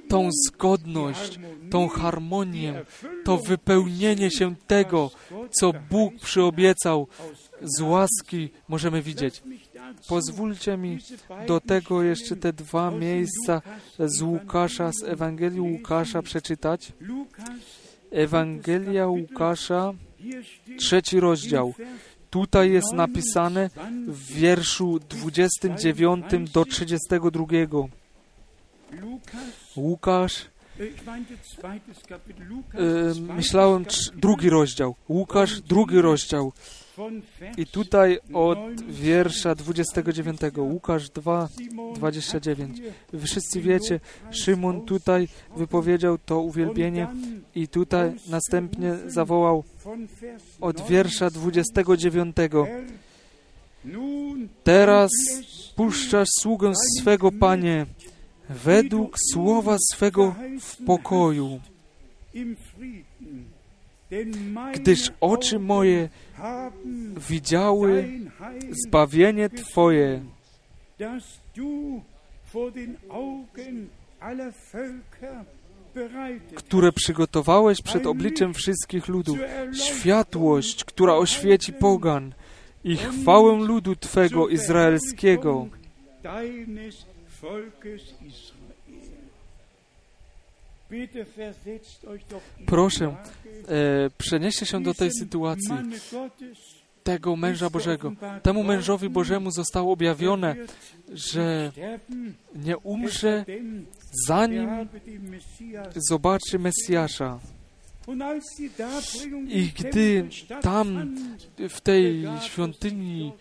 tą zgodność, tą harmonię, to wypełnienie się tego, co Bóg przyobiecał, z łaski możemy widzieć. Pozwólcie mi do tego jeszcze te dwa miejsca z Łukasza, z Ewangelii Łukasza przeczytać. Ewangelia Łukasza, trzeci rozdział. Tutaj jest napisane w wierszu dwudziestym dziewiątym do trzydziestego drugiego. Łukasz, e, myślałem, drugi rozdział. Łukasz, drugi rozdział. I tutaj od wiersza dwudziestego dziewiątego, Łukasz dwa, dwadzieścia dziewięć. Wy wszyscy wiecie, Szymon tutaj wypowiedział to uwielbienie i tutaj następnie zawołał od wiersza dwudziestego dziewiątego. Teraz puszczasz sługę swego, Panie, według słowa swego w pokoju. Gdyż oczy moje widziały zbawienie Twoje, które przygotowałeś przed obliczem wszystkich ludów, światłość, która oświeci pogan, i chwałę ludu Twego izraelskiego. Proszę, e, przenieście się do tej sytuacji, tego męża Bożego. Temu mężowi Bożemu zostało objawione, że nie umrze, zanim zobaczy Mesjasza. I gdy tam, w tej świątyni,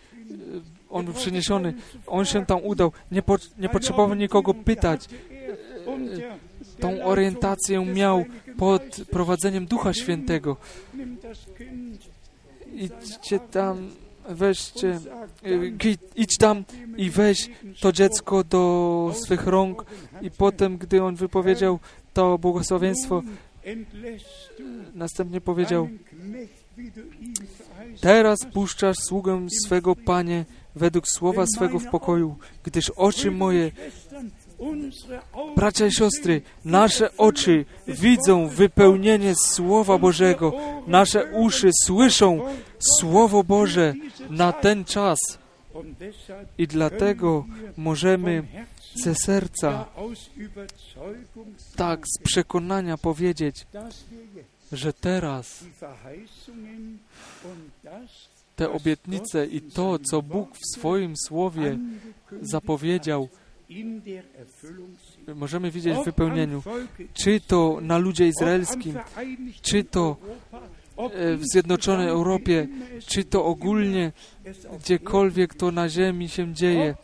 on był przeniesiony, on się tam udał, nie, po, nie potrzebował nikogo pytać. E, Tą orientację miał pod prowadzeniem Ducha Świętego. Idźcie tam, weźcie, idź tam i weź to dziecko do swych rąk. I potem, gdy on wypowiedział to błogosławieństwo, następnie powiedział: teraz puszczasz sługę swego, Panie, według słowa swego w pokoju, gdyż oczy moje... Bracia i siostry, nasze oczy widzą wypełnienie Słowa Bożego, nasze uszy słyszą Słowo Boże na ten czas i dlatego możemy ze serca tak z przekonania powiedzieć, że teraz te obietnice i to, co Bóg w swoim Słowie zapowiedział, możemy widzieć w wypełnieniu, czy to na ludzie izraelskim, czy to w Zjednoczonej Europie, czy to ogólnie gdziekolwiek to na ziemi się dzieje,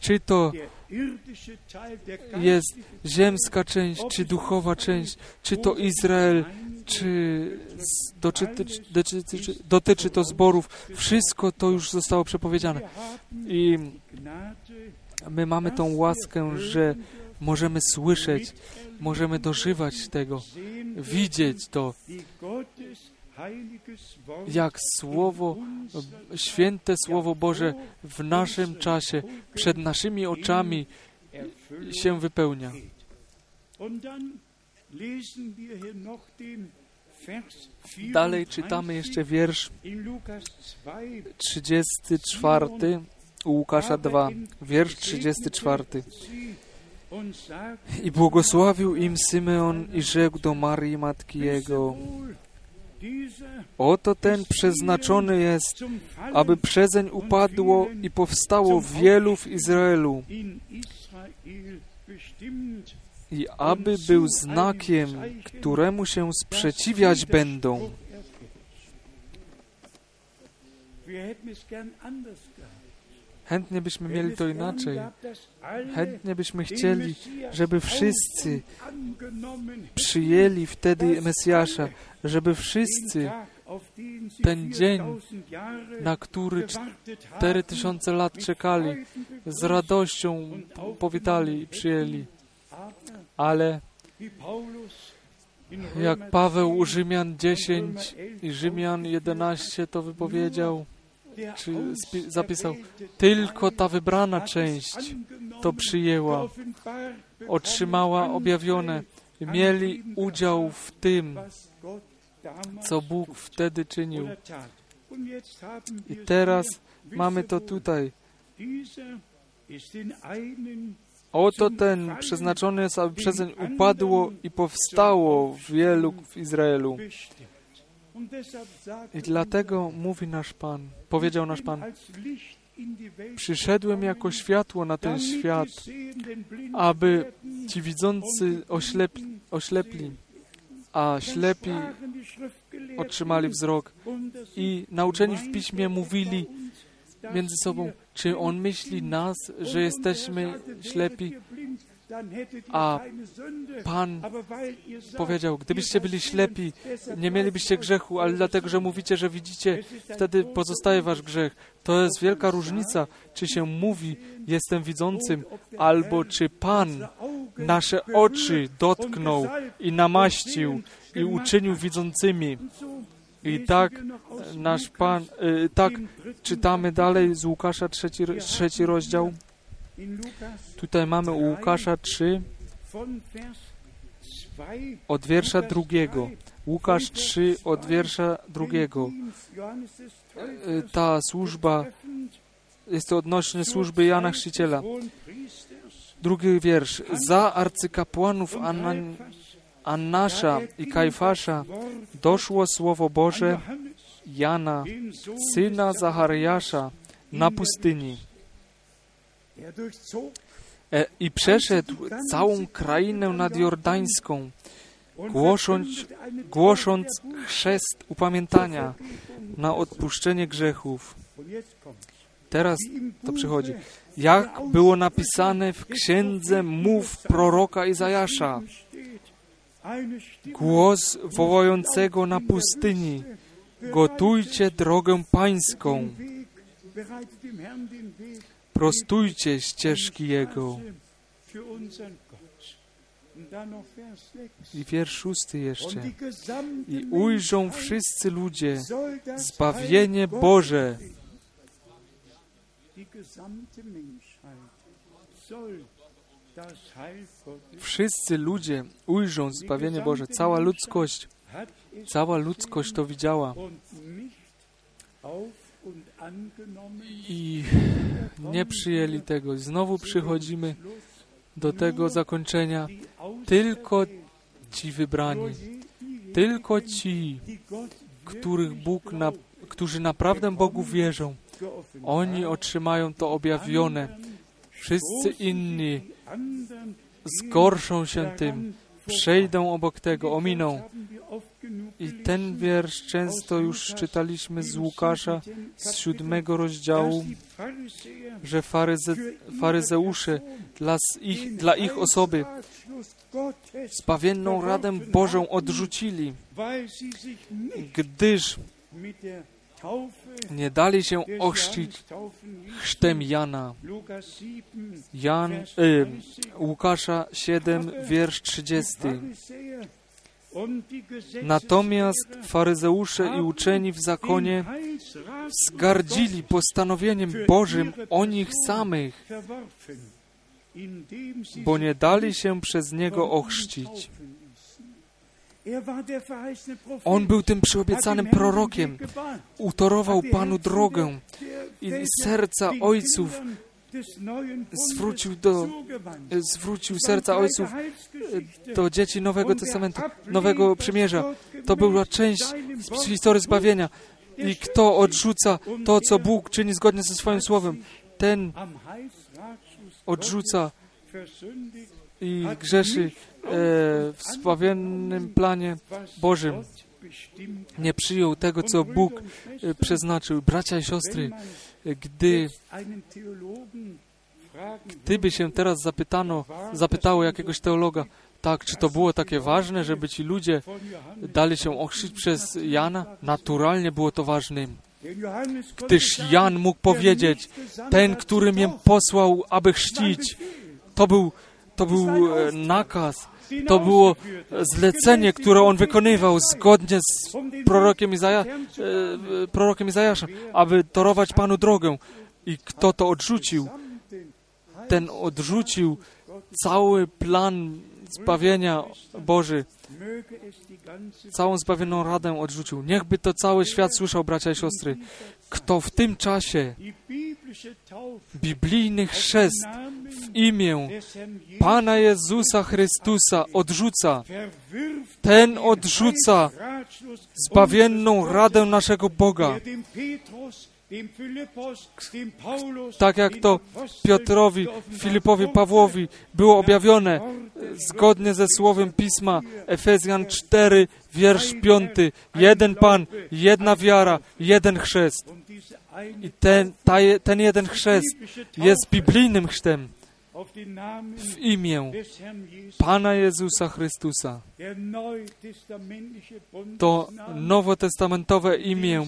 czy to jest ziemska część, czy duchowa część, czy to Izrael, czy dotyczy, dotyczy, dotyczy to zborów, wszystko to już zostało przepowiedziane. I my mamy tą łaskę, że możemy słyszeć, możemy dożywać tego, widzieć to, jak Słowo, święte Słowo Boże w naszym czasie, przed naszymi oczami się wypełnia. Dalej czytamy jeszcze wiersz trzydziesty czwarty u Łukasza drugi, wiersz trzydziesty czwarty. I błogosławił im Symeon i rzekł do Marii Matki Jego: oto ten przeznaczony jest, aby przezeń upadło i powstało wielu w Izraelu, i aby był znakiem, któremu się sprzeciwiać będą. Chętnie byśmy mieli to inaczej. Chętnie byśmy chcieli, żeby wszyscy przyjęli wtedy Mesjasza, żeby wszyscy ten dzień, na który cztery tysiące lat czekali, z radością powitali i przyjęli. Ale jak Paweł u Rzymian dziesięć i Rzymian jedenaście to wypowiedział, czy zapisał, tylko ta wybrana część to przyjęła, otrzymała objawione, mieli udział w tym, co Bóg wtedy czynił. I teraz mamy to tutaj. Oto ten przeznaczony jest, aby przezeń upadło i powstało wielu w Izraelu. I dlatego mówi nasz Pan, powiedział nasz Pan: przyszedłem jako światło na ten świat, aby ci widzący oślepli, oślepli, a ślepi otrzymali wzrok. I nauczeni w Piśmie mówili między sobą: czy on myśli nas, że jesteśmy ślepi? A Pan powiedział: gdybyście byli ślepi, nie mielibyście grzechu, ale dlatego, że mówicie, że widzicie, wtedy pozostaje wasz grzech. To jest wielka różnica, czy się mówi: jestem widzącym, albo czy Pan nasze oczy dotknął i namaścił i uczynił widzącymi. I tak nasz Pan, e, tak czytamy dalej z Łukasza trzeci, trzeci rozdział. Tutaj mamy u Łukasza trzy, od wiersza drugiego. Łukasz trzy, od wiersza drugiego. Ta służba, jest to odnośnie służby Jana Chrzciciela. Drugi wiersz. Za arcykapłanów Anan, Annasza i Kajfasza doszło słowo Boże Jana, syna Zachariasza, na pustyni. I przeszedł całą krainę nadjordańską, głosząc, głosząc chrzest upamiętania na odpuszczenie grzechów. Teraz to przychodzi. Jak było napisane w księdze mów proroka Izajasza, głos wołającego na pustyni: gotujcie drogę pańską, prostujcie ścieżki Jego. I wiersz szósty jeszcze. I ujrzą wszyscy ludzie zbawienie Boże. Wszyscy ludzie ujrzą zbawienie Boże. Cała ludzkość, cała ludzkość to widziała. I nie przyjęli tego. Znowu przychodzimy do tego zakończenia. Tylko ci wybrani, tylko ci, których Bóg na, którzy naprawdę Bogu wierzą, oni otrzymają to objawione. Wszyscy inni zgorszą się tym, przejdą obok tego, ominą. I ten wiersz często już czytaliśmy z Łukasza, z siódmego rozdziału, że faryze, faryzeusze dla ich, dla ich osoby zbawienną radę Bożą odrzucili, gdyż nie dali się ochrzcić chrztem Jana. Jan, e, Łukasza siedem, wiersz trzydziesty. Natomiast faryzeusze i uczeni w zakonie wzgardzili postanowieniem Bożym o nich samych, bo nie dali się przez Niego ochrzcić. On był tym przyobiecanym prorokiem, utorował Panu drogę i serca ojców zwrócił, do, zwrócił serca ojców do dzieci Nowego Testamentu, Nowego Przymierza. To była część historii zbawienia. I kto odrzuca to, co Bóg czyni zgodnie ze swoim słowem, ten odrzuca i grzeszy e, w zbawiennym planie Bożym. Nie przyjął tego, co Bóg e, przeznaczył. Bracia i siostry, gdy, gdyby się teraz zapytano, zapytało jakiegoś teologa, tak, czy to było takie ważne, żeby ci ludzie dali się ochrzcić przez Jana? Naturalnie było to ważne, gdyż Jan mógł powiedzieć, ten, który mnie posłał, aby chrzcić, to był, to był nakaz, to było zlecenie, które on wykonywał zgodnie z prorokiem, Izaja, prorokiem Izajaszem, aby torować Panu drogę. I kto to odrzucił? Ten odrzucił cały plan zbawienia Boży. Całą zbawioną radę odrzucił. Niechby to cały świat słyszał, bracia i siostry. Kto w tym czasie biblijny chrzest w imię Pana Jezusa Chrystusa odrzuca, ten odrzuca zbawienną radę naszego Boga. Tak jak to Piotrowi, Filipowi, Pawłowi było objawione zgodnie ze słowem Pisma, Efezjan cztery, wiersz piąty. Jeden Pan, jedna wiara, jeden chrzest. I ten, ta, ten jeden chrzest jest biblijnym chrztem w imię Pana Jezusa Chrystusa. To nowotestamentowe imię,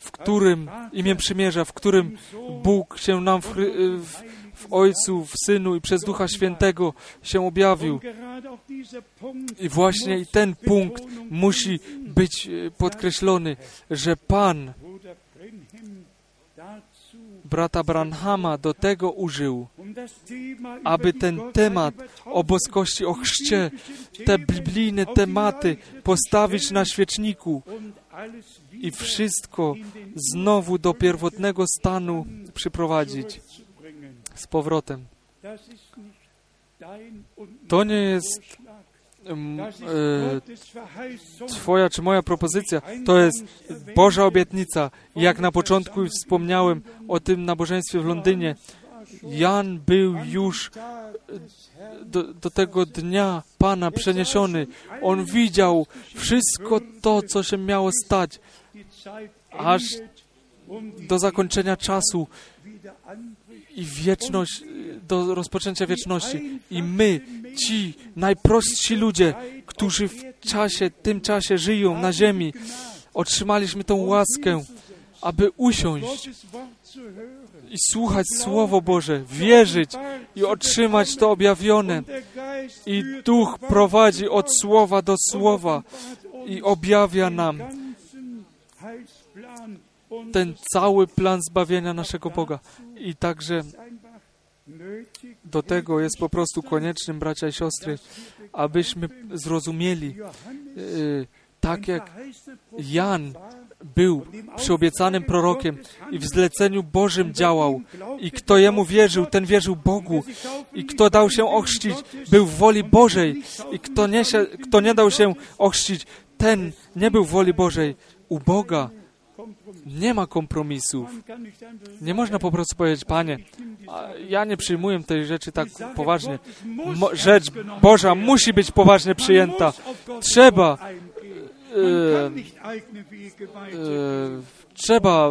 w którym, imię przymierza, w którym Bóg się nam w, w, w Ojcu, w Synu i przez Ducha Świętego się objawił. I właśnie ten punkt musi być podkreślony, że Pan brata Branhama do tego użył, aby ten temat o boskości, o chrzcie, te biblijne tematy postawić na świeczniku i wszystko znowu do pierwotnego stanu przyprowadzić z powrotem. To nie jest e, Twoja czy moja propozycja, to jest Boża obietnica. Jak na początku wspomniałem o tym nabożeństwie w Londynie, Jan był już do, do tego dnia Pana przeniesiony. On widział wszystko to, co się miało stać, aż do zakończenia czasu i wieczność, do rozpoczęcia wieczności. I my, ci najprostsi ludzie, którzy w czasie, tym czasie żyją na ziemi, otrzymaliśmy tą łaskę, aby usiąść i słuchać Słowo Boże, wierzyć i otrzymać to objawione. I Duch prowadzi od słowa do słowa i objawia nam ten cały plan zbawienia naszego Boga. I także do tego jest po prostu koniecznym, bracia i siostry, abyśmy zrozumieli, yy, tak jak Jan był przyobiecanym prorokiem i w zleceniu Bożym działał. I kto jemu wierzył, ten wierzył Bogu. I kto dał się ochrzcić, był w woli Bożej. I kto nie, się, kto nie dał się ochrzcić, ten nie był w woli Bożej. U Boga nie ma kompromisów. Nie można po prostu powiedzieć, Panie, ja nie przyjmuję tej rzeczy tak poważnie. Mo- rzecz Boża musi być poważnie przyjęta. Trzeba E, e, trzeba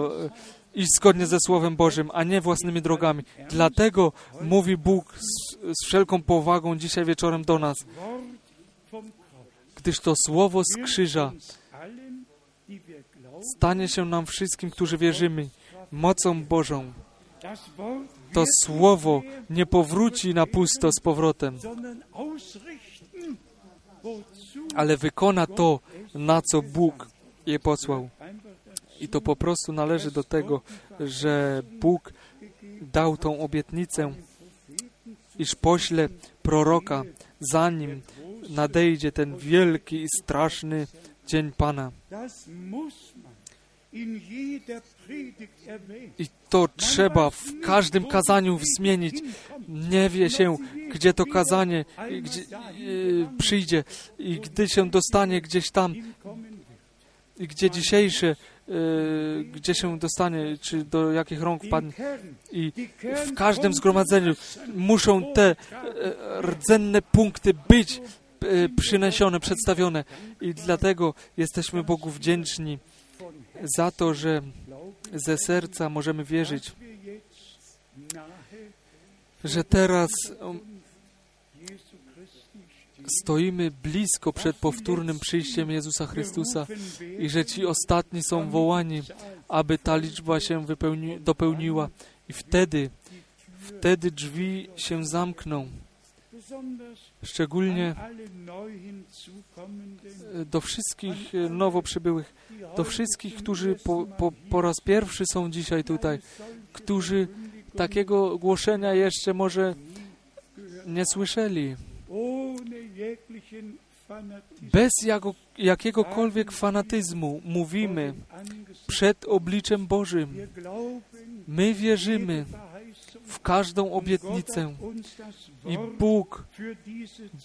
iść zgodnie ze Słowem Bożym, a nie własnymi drogami. Dlatego mówi Bóg z, z wszelką powagą dzisiaj wieczorem do nas, gdyż to Słowo z krzyża stanie się nam wszystkim, którzy wierzymy, mocą Bożą. To Słowo nie powróci na pusto z powrotem, ale wykona to, na co Bóg je posłał. I to po prostu należy do tego, że Bóg dał tą obietnicę, iż pośle proroka, zanim nadejdzie ten wielki i straszny dzień Pana. I to trzeba w każdym kazaniu wzmienić. Nie wie się, gdzie to kazanie gdzie, yy, przyjdzie i gdy się dostanie gdzieś tam, i gdzie dzisiejsze, yy, gdzie się dostanie, czy do jakich rąk wpadnie. I w każdym zgromadzeniu muszą te yy, rdzenne punkty być yy, przyniesione, przedstawione. I dlatego jesteśmy Bogu wdzięczni za to, że ze serca możemy wierzyć, że teraz stoimy blisko przed powtórnym przyjściem Jezusa Chrystusa i że ci ostatni są wołani, aby ta liczba się wypełni, dopełniła i wtedy, wtedy drzwi się zamkną. Szczególnie do wszystkich nowo przybyłych, do wszystkich, którzy po, po, po raz pierwszy są dzisiaj tutaj, którzy takiego głoszenia jeszcze może nie słyszeli. Bez jako, jakiegokolwiek fanatyzmu mówimy przed obliczem Bożym. My wierzymy w każdą obietnicę i Bóg,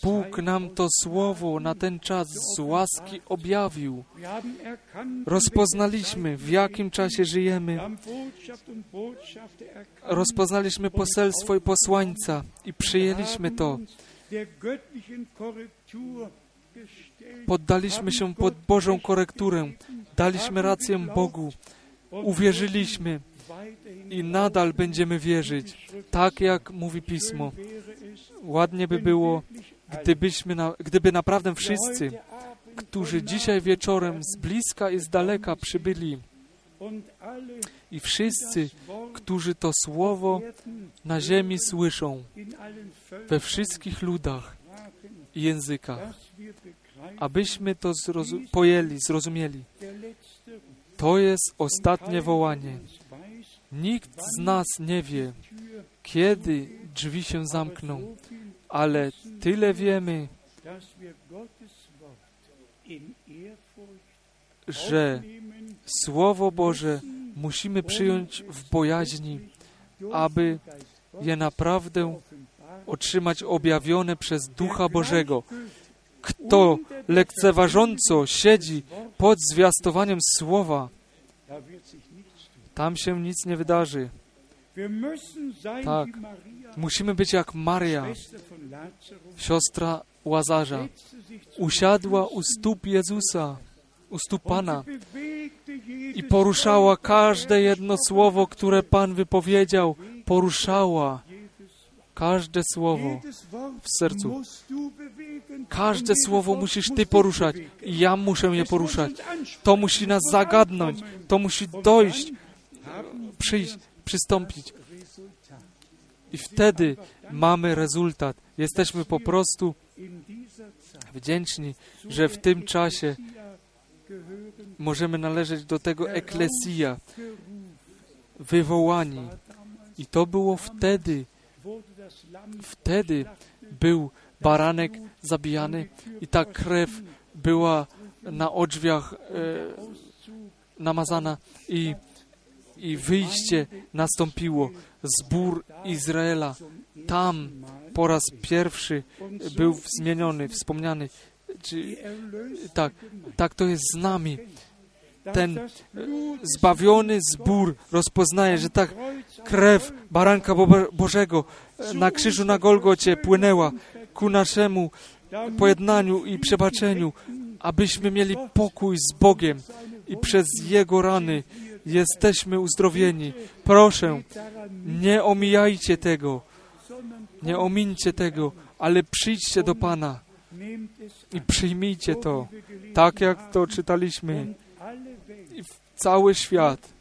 Bóg nam to słowo na ten czas z łaski objawił. Rozpoznaliśmy, w jakim czasie żyjemy. Rozpoznaliśmy poselstwo i posłańca i przyjęliśmy to. Poddaliśmy się pod Bożą korekturę. Daliśmy rację Bogu. Uwierzyliśmy. I nadal będziemy wierzyć, tak jak mówi Pismo. Ładnie by było, gdybyśmy na, gdyby naprawdę wszyscy, którzy dzisiaj wieczorem z bliska i z daleka przybyli i wszyscy, którzy to słowo na ziemi słyszą we wszystkich ludach i językach, abyśmy to zrozum- pojęli, zrozumieli. To jest ostatnie wołanie. Nikt z nas nie wie, kiedy drzwi się zamkną, ale tyle wiemy, że Słowo Boże musimy przyjąć w bojaźni, aby je naprawdę otrzymać objawione przez Ducha Bożego. Kto lekceważąco siedzi pod zwiastowaniem Słowa, tam się nic nie wydarzy. Tak. Musimy być jak Maria, siostra Łazarza. Usiadła u stóp Jezusa, u stóp Pana i poruszała każde jedno słowo, które Pan wypowiedział. Poruszała każde słowo w sercu. Każde słowo musisz Ty poruszać i ja muszę je poruszać. To musi nas zagadnąć, to musi dojść, przyjść, przystąpić. I wtedy mamy rezultat. Jesteśmy po prostu wdzięczni, że w tym czasie możemy należeć do tego Eklesja, wywołani. I to było wtedy, wtedy był baranek zabijany i ta krew była na odrzwiach e, namazana i I wyjście nastąpiło. Zbór Izraela tam po raz pierwszy był zmieniony, wspomniany. Czy, tak, tak to jest z nami. Ten zbawiony zbór rozpoznaje, że tak krew baranka Bo- Bożego na krzyżu na Golgocie płynęła ku naszemu pojednaniu i przebaczeniu, abyśmy mieli pokój z Bogiem i przez Jego rany jesteśmy uzdrowieni. Proszę, nie omijajcie tego, nie omińcie tego, ale przyjdźcie do Pana i przyjmijcie to, tak jak to czytaliśmy. I cały świat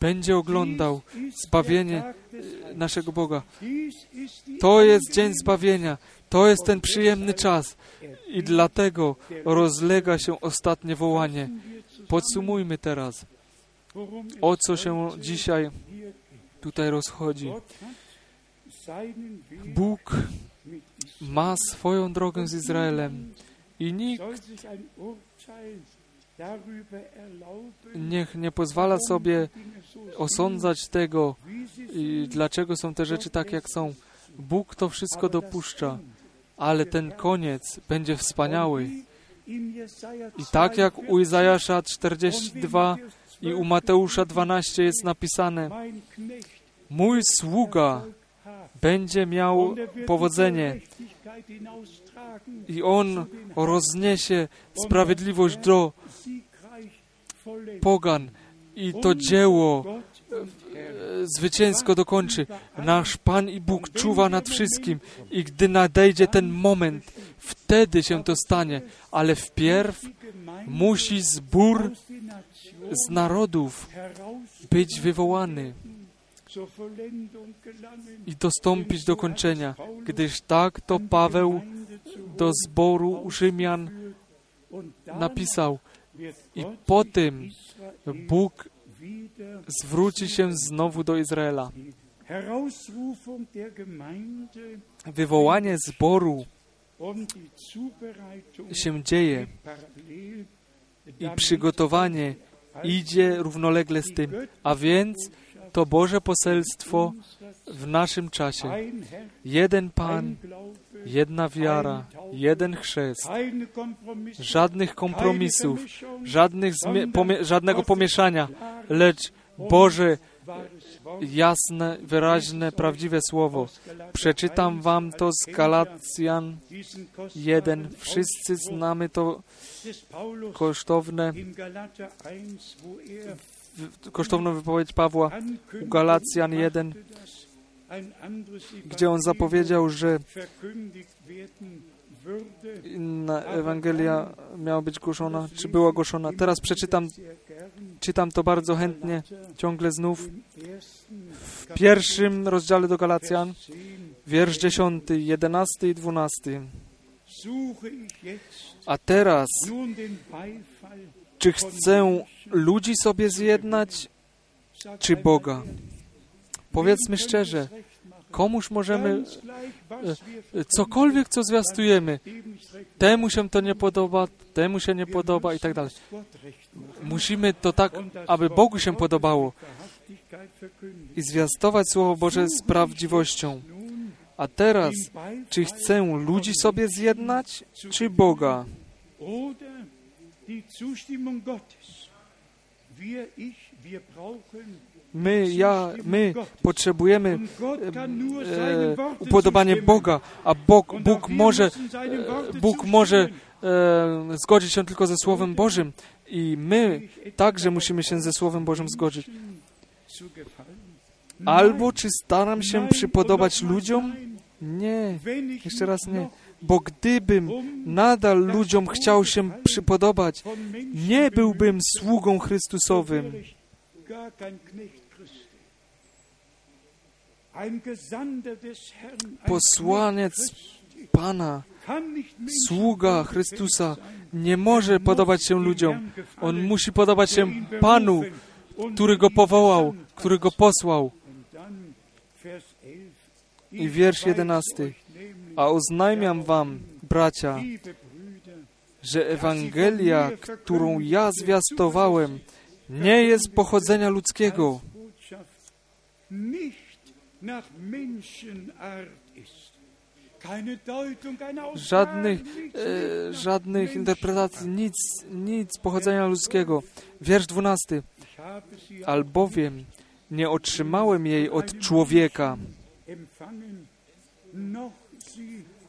będzie oglądał zbawienie naszego Boga. To jest dzień zbawienia. To jest ten przyjemny czas i dlatego rozlega się ostatnie wołanie. Podsumujmy teraz, o co się dzisiaj tutaj rozchodzi. Bóg ma swoją drogę z Izraelem i nikt niech nie pozwala sobie osądzać tego, dlaczego są te rzeczy tak, jak są. Bóg to wszystko dopuszcza, ale ten koniec będzie wspaniały. I tak jak u Izajasza czterdzieści dwa i u Mateusza dwanaście jest napisane: mój sługa będzie miał powodzenie i on rozniesie sprawiedliwość do pogan i to dzieło zwycięsko dokończy. Nasz Pan i Bóg czuwa nad wszystkim i gdy nadejdzie ten moment, wtedy się to stanie, ale wpierw musi zbór z narodów być wywołany i dostąpić do kończenia, gdyż tak to Paweł do zboru Rzymian napisał. I po tym Bóg zwróci się znowu do Izraela. Wywołanie zboru się dzieje i przygotowanie idzie równolegle z tym, a więc to Boże poselstwo w naszym czasie. Jeden Pan, jedna wiara, jeden chrzest, żadnych kompromisów, żadnych zmi- pomie- żadnego pomieszania, lecz Boże, jasne, wyraźne, prawdziwe słowo. Przeczytam wam to z Galacjan jeden. Wszyscy znamy to kosztowne kosztowną wypowiedź Pawła u Galacjan jeden, gdzie on zapowiedział, że inna Ewangelia miała być głoszona, czy była głoszona. Teraz przeczytam, czytam to bardzo chętnie, ciągle znów. W pierwszym rozdziale do Galacjan, wiersz dziesiąty, jedenasty i dwunasty. A teraz, czy chcę ludzi sobie zjednać, czy Boga? Powiedzmy szczerze, komuż możemy, cokolwiek co zwiastujemy, temu się to nie podoba, temu się nie podoba i tak dalej. Musimy to tak, aby Bogu się podobało i zwiastować Słowo Boże z prawdziwością. A teraz, czy chcę ludzi sobie zjednać, czy Boga? My, ja, my potrzebujemy e, upodobanie Boga, a Bóg, Bóg może, e, Bóg może e, zgodzić się tylko ze Słowem Bożym i my także musimy się ze Słowem Bożym zgodzić. Albo czy staram się przypodobać ludziom? Nie, jeszcze raz nie. Bo gdybym nadal ludziom chciał się przypodobać, nie byłbym sługą Chrystusowym. Posłaniec Pana, sługa Chrystusa, nie może podobać się ludziom. On musi podobać się Panu, który go powołał, który go posłał. I wiersz jedenasty. A oznajmiam wam, bracia, że Ewangelia, którą ja zwiastowałem, nie jest pochodzenia ludzkiego. Żadnych, e, żadnych interpretacji, nic, nic pochodzenia ludzkiego. Wiersz dwunasty. Albowiem nie otrzymałem jej od człowieka,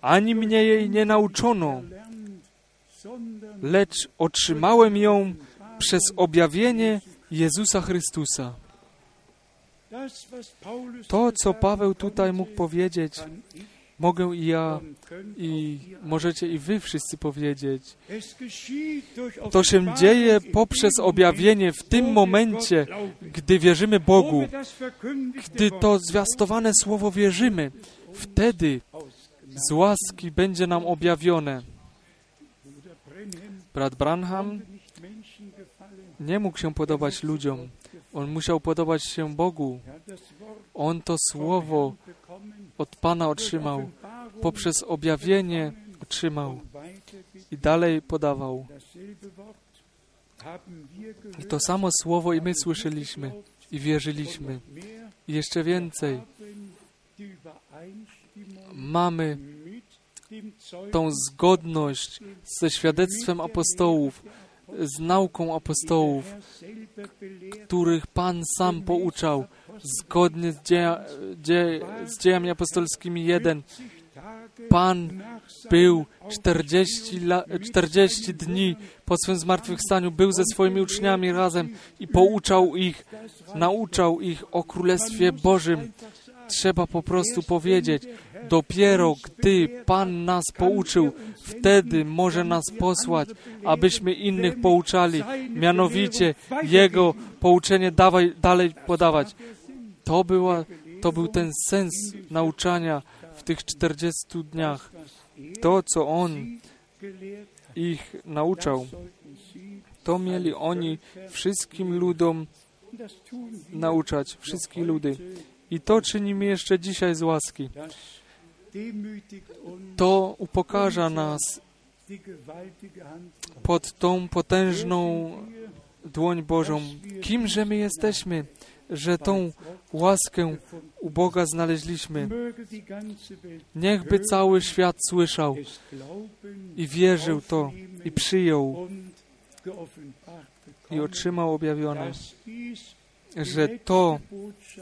ani mnie jej nie nauczono, lecz otrzymałem ją przez objawienie Jezusa Chrystusa. To, co Paweł tutaj mógł powiedzieć, mogę i ja, i możecie i wy wszyscy powiedzieć. To się dzieje poprzez objawienie w tym momencie, gdy wierzymy Bogu, gdy to zwiastowane słowo wierzymy, wtedy z łaski będzie nam objawione. Brat Branham nie mógł się podobać ludziom. On musiał podobać się Bogu. On to słowo od Pana otrzymał, poprzez objawienie otrzymał i dalej podawał. I to samo słowo i my słyszeliśmy i wierzyliśmy. I jeszcze więcej, mamy tą zgodność ze świadectwem apostołów, z nauką apostołów, których Pan sam pouczał, zgodnie z, dzieja, dzie, z dziejami apostolskimi jeden. Pan był czterdzieści dni po swym zmartwychwstaniu, był ze swoimi uczniami razem i pouczał ich, nauczał ich o Królestwie Bożym. Trzeba po prostu powiedzieć, dopiero gdy Pan nas pouczył, wtedy może nas posłać, abyśmy innych pouczali, mianowicie Jego pouczenie dawaj, dalej podawać. To, była, to był ten sens nauczania w tych czterdziestu dniach. To, co On ich nauczał, to mieli oni wszystkim ludom nauczać, wszystkie ludy. I to czynimy jeszcze dzisiaj z łaski. To upokarza nas pod tą potężną dłoń Bożą. Kimże my jesteśmy, że tą łaskę u Boga znaleźliśmy? Niechby cały świat słyszał i wierzył to i przyjął i otrzymał objawione, że to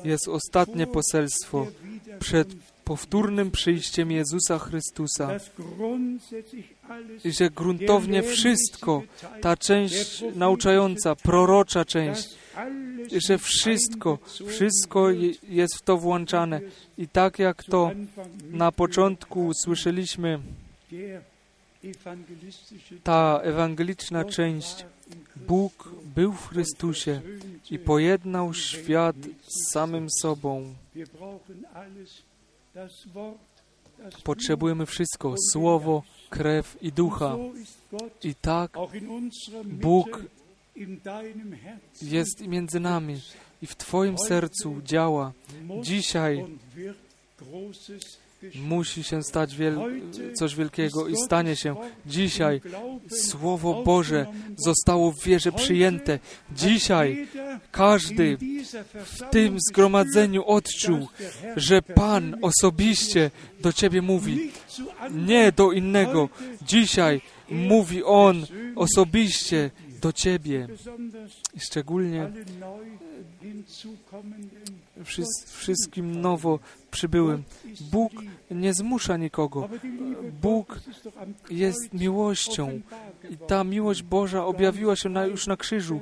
jest ostatnie poselstwo przed powtórnym przyjściem Jezusa Chrystusa i że gruntownie wszystko, ta część nauczająca, prorocza część, że wszystko, wszystko jest w to włączane. I tak jak to na początku słyszeliśmy, ta ewangeliczna część, Bóg był w Chrystusie i pojednał świat z samym sobą. Potrzebujemy wszystko, słowo, krew i ducha. I tak Bóg jest między nami i w Twoim sercu działa. Dzisiaj musi się stać wiel- coś wielkiego i stanie się. Dzisiaj Słowo Boże zostało w wierze przyjęte. Dzisiaj każdy w tym zgromadzeniu odczuł, że Pan osobiście do Ciebie mówi, nie do innego. Dzisiaj mówi On osobiście do Ciebie. Szczególnie wszystkim nowo przybyłym. Bóg nie zmusza nikogo. Bóg jest miłością i ta miłość Boża objawiła się na, już na krzyżu.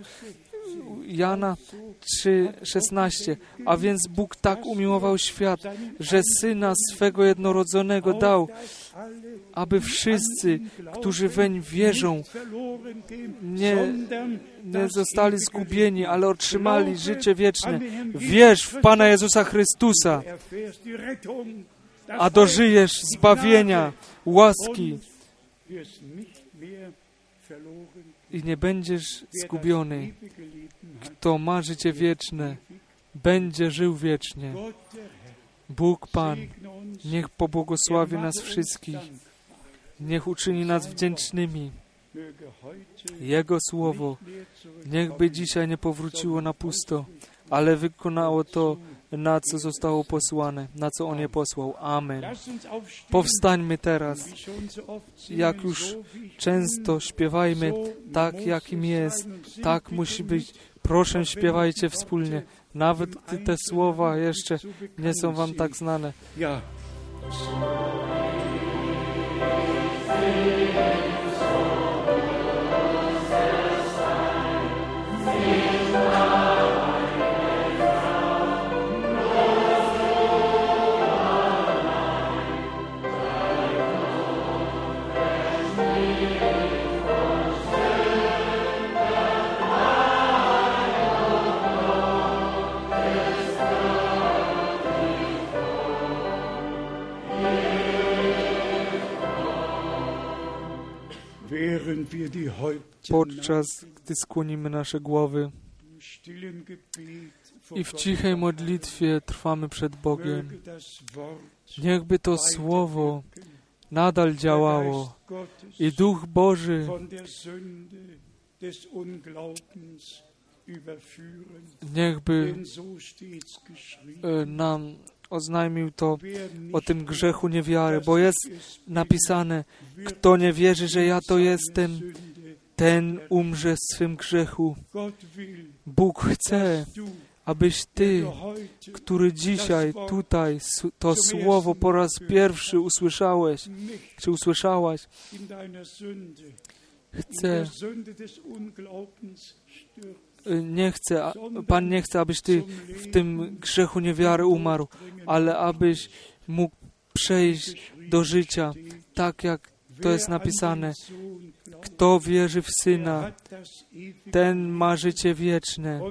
Jana trzy szesnaście. A więc Bóg tak umiłował świat, że Syna swego jednorodzonego dał, aby wszyscy, którzy weń wierzą, nie, nie zostali zgubieni, ale otrzymali życie wieczne. Wierz w Pana Jezusa Chrystusa, a dożyjesz zbawienia, łaski i nie będziesz zgubiony. Kto ma życie wieczne, będzie żył wiecznie. Bóg Pan, niech pobłogosławi nas wszystkich. Niech uczyni nas wdzięcznymi. Jego Słowo niechby dzisiaj nie powróciło na pusto, ale wykonało to, na co zostało posłane, na co On je posłał. Amen. Powstańmy teraz. Jak już często śpiewajmy, tak jakim jest, tak musi być. Proszę, śpiewajcie wspólnie, nawet gdy te słowa jeszcze nie są wam tak znane. Ja. Podczas gdy skłonimy nasze głowy, i w cichej modlitwie trwamy przed Bogiem. Niechby to Słowo nadal działało i Duch Boży niechby nam oznajmił to o tym grzechu niewiary, bo jest napisane, kto nie wierzy, że ja to jestem, ten umrze w swym grzechu. Bóg chce, abyś Ty, który dzisiaj, tutaj to Słowo po raz pierwszy usłyszałeś, czy usłyszałaś, chce, nie chce, Pan nie chce, abyś Ty w tym grzechu niewiary umarł, ale abyś mógł przejść do życia, tak jak to jest napisane. Kto wierzy w Syna, ten ma życie wieczne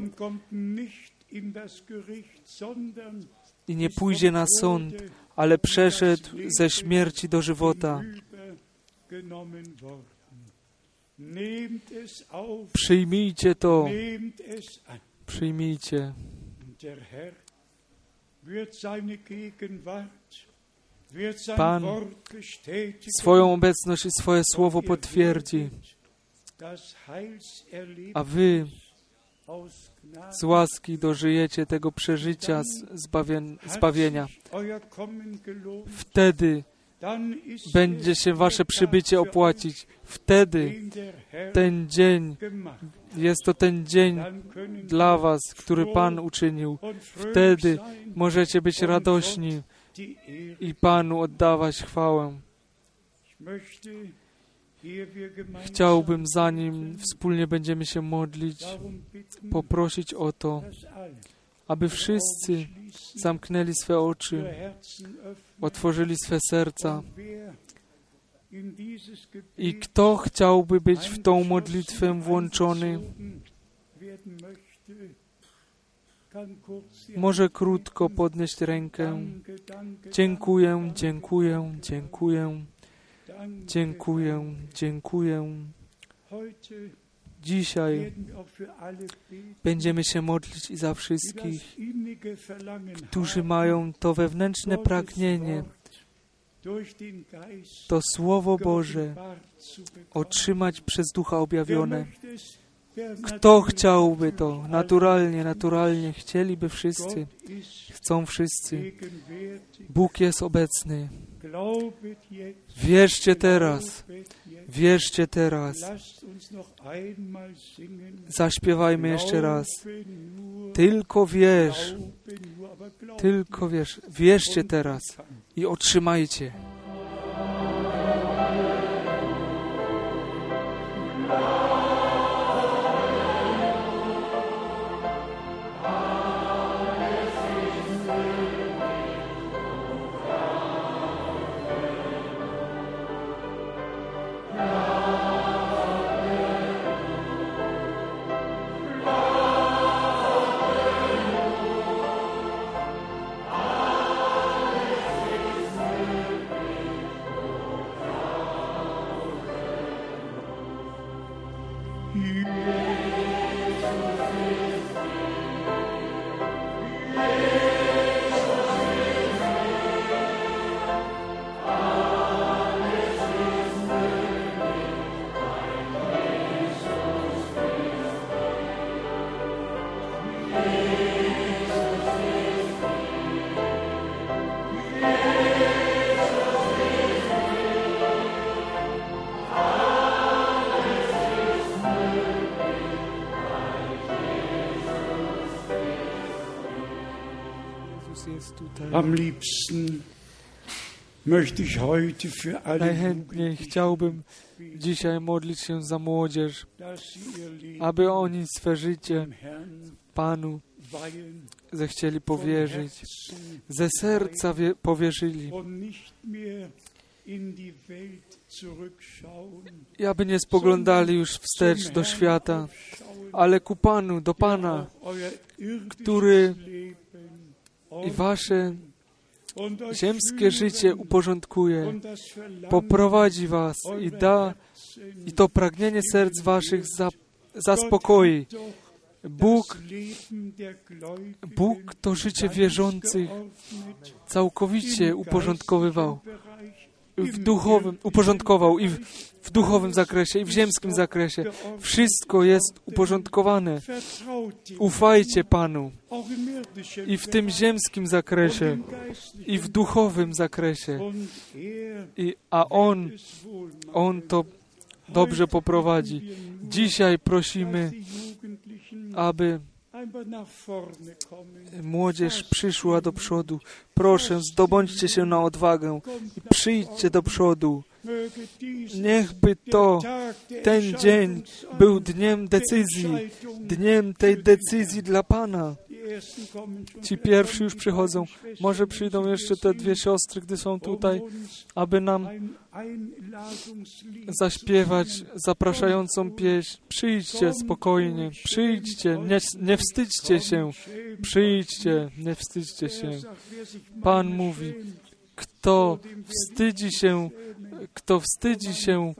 i nie pójdzie na sąd, ale przeszedł ze śmierci do żywota. Przyjmijcie to. Przyjmijcie. Pan swoją obecność i swoje Słowo potwierdzi, a Wy z łaski dożyjecie tego przeżycia zbawienia. Wtedy będzie się Wasze przybycie opłacić. Wtedy ten dzień, jest to ten dzień dla Was, który Pan uczynił. Wtedy możecie być radośni i Panu oddawać chwałę. Chciałbym, zanim wspólnie będziemy się modlić, poprosić o to, aby wszyscy zamknęli swe oczy, otworzyli swe serca. I kto chciałby być w tą modlitwę włączony, może krótko podnieść rękę. Dziękuję, dziękuję, dziękuję, dziękuję, dziękuję. Dzisiaj będziemy się modlić i za wszystkich, którzy mają to wewnętrzne pragnienie, to Słowo Boże otrzymać przez Ducha objawione. Kto chciałby to? Naturalnie, naturalnie. Chcieliby wszyscy. Chcą wszyscy. Bóg jest obecny. Wierzcie teraz. Wierzcie teraz. Zaśpiewajmy jeszcze raz. Tylko wierz. Tylko wierz. Wierzcie teraz i otrzymajcie. Najchętniej chciałbym dzisiaj modlić się za młodzież, aby oni swe życie Panu zechcieli powierzyć, ze serca wie- powierzyli i aby nie spoglądali już wstecz do świata, ale ku Panu, do Pana, który i Wasze ziemskie życie uporządkuje, poprowadzi Was i da, i to pragnienie serc Waszych zaspokoi. Bóg, Bóg to życie wierzących całkowicie uporządkowywał, w duchowym, uporządkował i w, w duchowym zakresie, i w ziemskim zakresie. Wszystko jest uporządkowane. Ufajcie Panu i w tym ziemskim zakresie, i w duchowym zakresie. I, a On, On to dobrze poprowadzi. Dzisiaj prosimy, aby młodzież przyszła do przodu. Proszę, zdobądźcie się na odwagę i przyjdźcie do przodu. Niechby to, ten dzień był dniem decyzji, dniem tej decyzji dla Pana. Ci pierwsi już przychodzą. Może przyjdą jeszcze te dwie siostry, gdy są tutaj, aby nam zaśpiewać zapraszającą pieśń. Przyjdźcie spokojnie, przyjdźcie, nie, nie wstydźcie się, przyjdźcie, nie wstydźcie się. Pan mówi, kto wstydzi się, kto wstydzi się,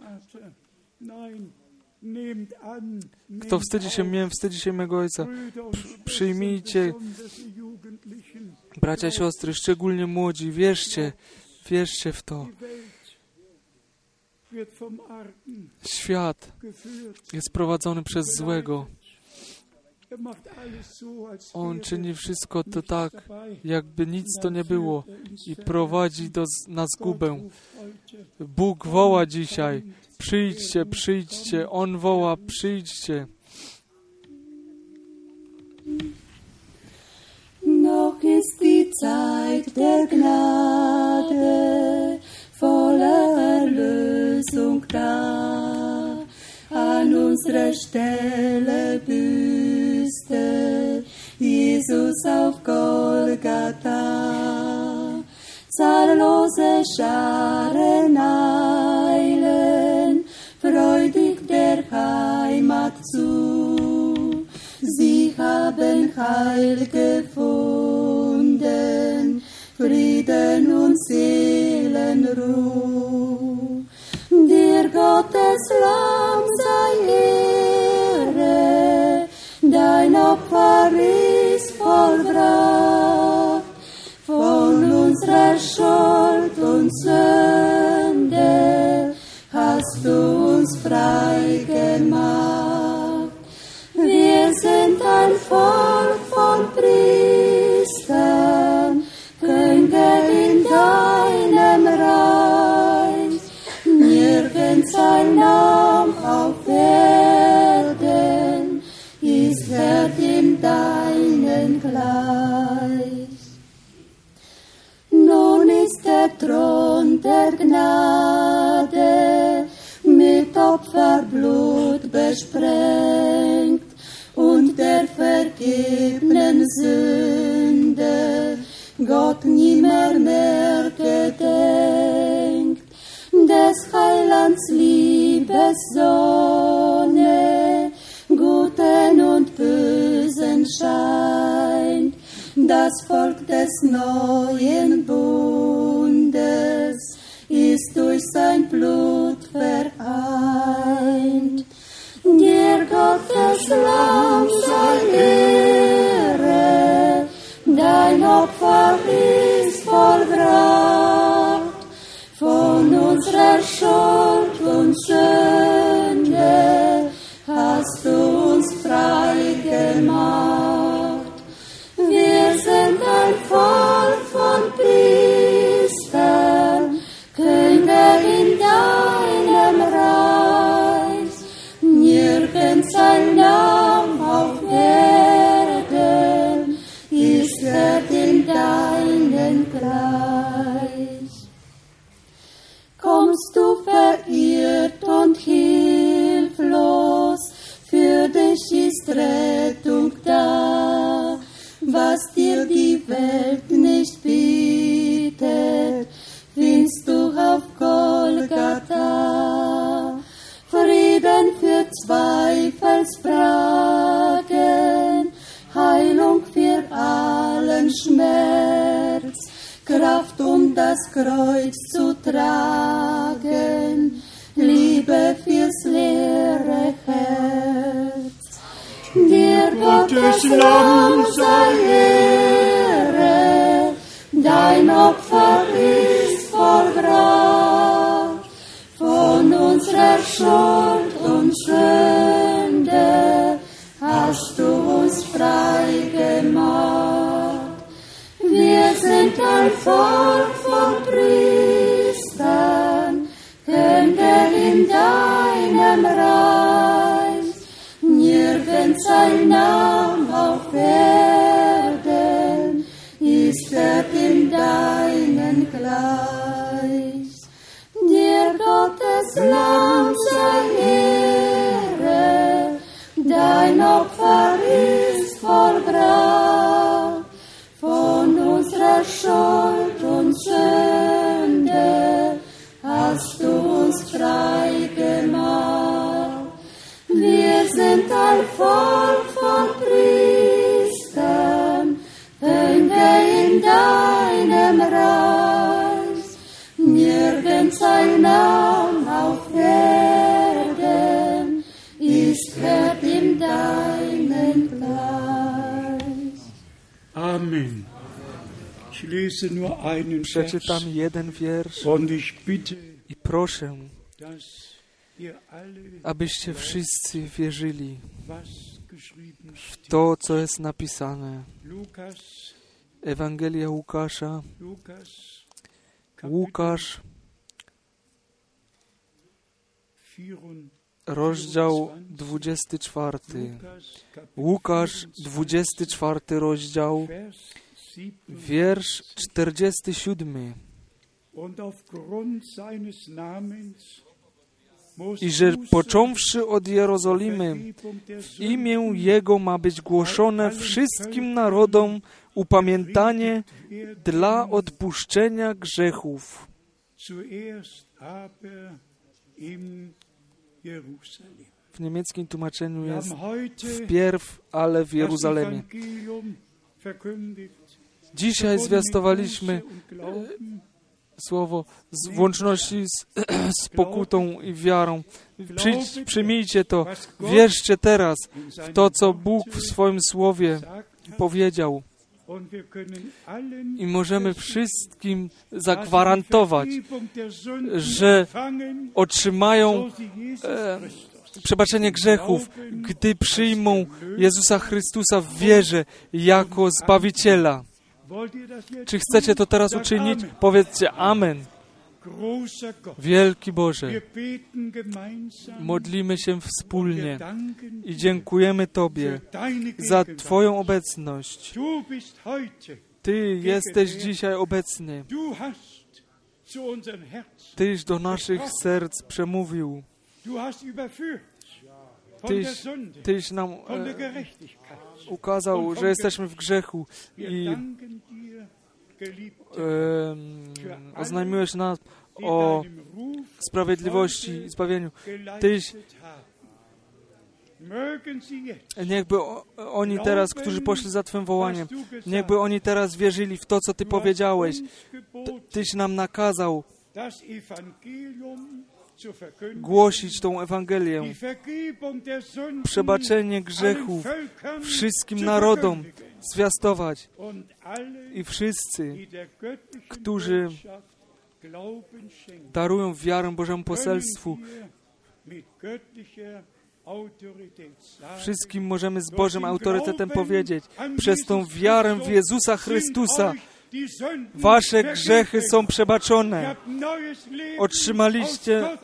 kto wstydzi się mnie, wstydzi się mego Ojca. Przyjmijcie, bracia, siostry, szczególnie młodzi, wierzcie, wierzcie w to. Świat jest prowadzony przez złego. On czyni wszystko to tak, jakby nic to nie było i prowadzi do, na zgubę. Bóg woła dzisiaj, przyjdźcie, przyjdźcie, On woła, przyjdźcie. Noch ist die Zeit der Gnade, voller Erlösung da. An unserer Stelle büßte Jesus auf Golgatha. Zahllose Scharen eilen freudig der Heimat zu. Sie haben Heil gefunden, Frieden und Seelenruhe. Dir Gottes Lamm sei Ehre, dein Opfer ist vollbracht. Von unserer Schuld und Sünde hast du uns frei gemacht. Wir sind ein Volk von Priestern, Könige in deinem Reich. Nirgends ein Name auf Erden ist Herr in deinen gleich. Nun ist der Thron der Gnade mit Opferblut besprengt und der vergebenen Sünde Gott nimmer mehr gedenkt. Des Heilands Liebes Sonne, guten und bösen scheint, das Volk des neuen Bundes ist durch sein Blut vereint. Dir Gottes Lamm sei Ehre, dein Opfer ist vollbracht. Von unserer Schuld und Sünde hast du uns frei gemacht. Wir sind ein Volk von Priestern, Könige in deinem Reich. Nirgends ein Lamm auf Erden ist Herd in deinem Gleich. Kommst du verirrt und hilflos, für dich ist Rettung da. Was dir die Welt nicht bietet, findest du auf Golgatha. Frieden für Zweifelsfragen, Heilung für allen Schmerz. Kraft, um das Kreuz zu tragen, Liebe fürs leere Herz. Dir des Lamms sei Ehre, dein Opfer ist vollbracht, von unserer Schuld und Sünde hast du uns frei gemacht. Wir sind ein Volk von Priestern, Kinder in deinem Reich, nirgends ein Name auf Erden ist er in deinen gleich. Dir Gottes Lamm sei Ehre, dein Opfer ist vollbracht, von unserer Schuld und Sünde hast du uns frei gemacht. Wir sind ein Volk von Priestern, Engel in deinem Reich, nirgends ein Name auf Erden ist er in deinem gleich. Amen. Przeczytam jeden wiersz i proszę, abyście wszyscy wierzyli w to, co jest napisane. Ewangelia Łukasza, Łukasz, rozdział dwudziesty czwarty. Łukasz, dwudziesty czwarty rozdział, wiersz czterdziesty siódmy. I że począwszy od Jerozolimy, w imię Jego ma być głoszone wszystkim narodom upamiętanie dla odpuszczenia grzechów. W niemieckim tłumaczeniu jest wpierw, ale w Jeruzalemie. Dzisiaj zwiastowaliśmy słowo w łączności z, z pokutą i wiarą. Przy, przyjmijcie to, wierzcie teraz w to, co Bóg w swoim słowie powiedział. I możemy wszystkim zagwarantować, że otrzymają e, przebaczenie grzechów, gdy przyjmą Jezusa Chrystusa w wierze jako Zbawiciela. Czy chcecie to teraz uczynić? Powiedzcie amen. Wielki Boże, modlimy się wspólnie i dziękujemy Tobie za Twoją obecność. Ty jesteś dzisiaj obecny. Tyś do naszych serc przemówił. Tyś, tyś nam e, ukazał, że jesteśmy w grzechu i e, oznajmiłeś nas o sprawiedliwości i zbawieniu. Tyś, niechby oni teraz, którzy poszli za Twym wołaniem, niechby oni teraz wierzyli w to, co Ty powiedziałeś. Tyś nam nakazał głosić tą Ewangelię, przebaczenie grzechów wszystkim narodom zwiastować i wszyscy, którzy darują wiarę Bożemu poselstwu, wszystkim możemy z Bożym autorytetem powiedzieć, przez tą wiarę w Jezusa Chrystusa wasze grzechy są przebaczone. Otrzymaliście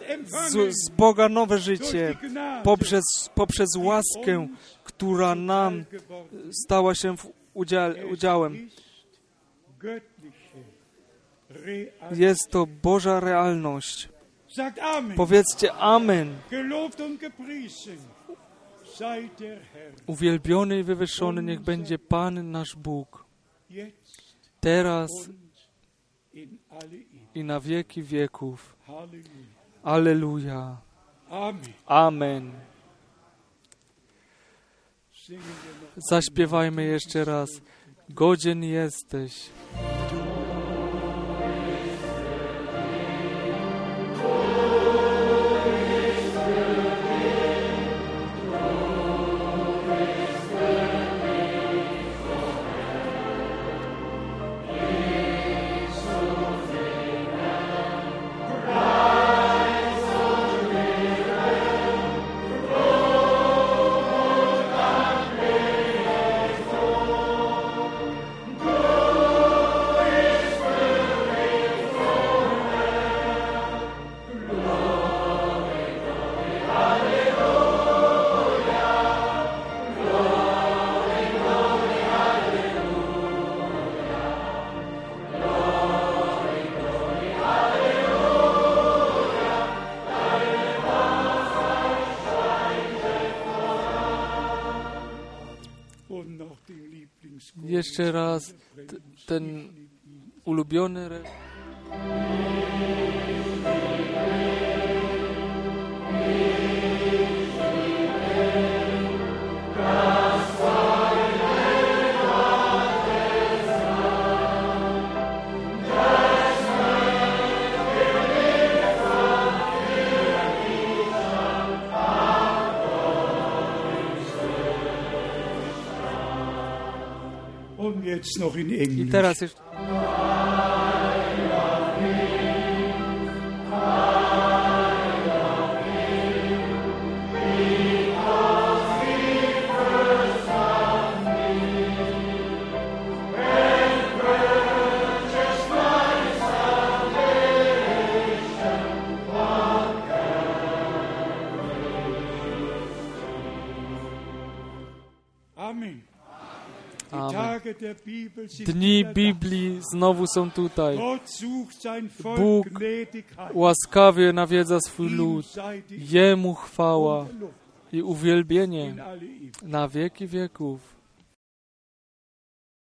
z, z Boga nowe życie poprzez, poprzez łaskę, która nam stała się udział, udziałem. Jest to Boża realność. Powiedzcie amen. Uwielbiony i wywyższony niech będzie Pan nasz Bóg. Teraz i na wieki wieków. Alleluja. Amen. Zaśpiewajmy jeszcze raz. Godzien jesteś. jeszcze raz t, ten ulubiony re... I teraz jeszcze... Dni Biblii znowu są tutaj. Bóg łaskawie nawiedza swój lud. Jemu chwała i uwielbienie na wieki wieków.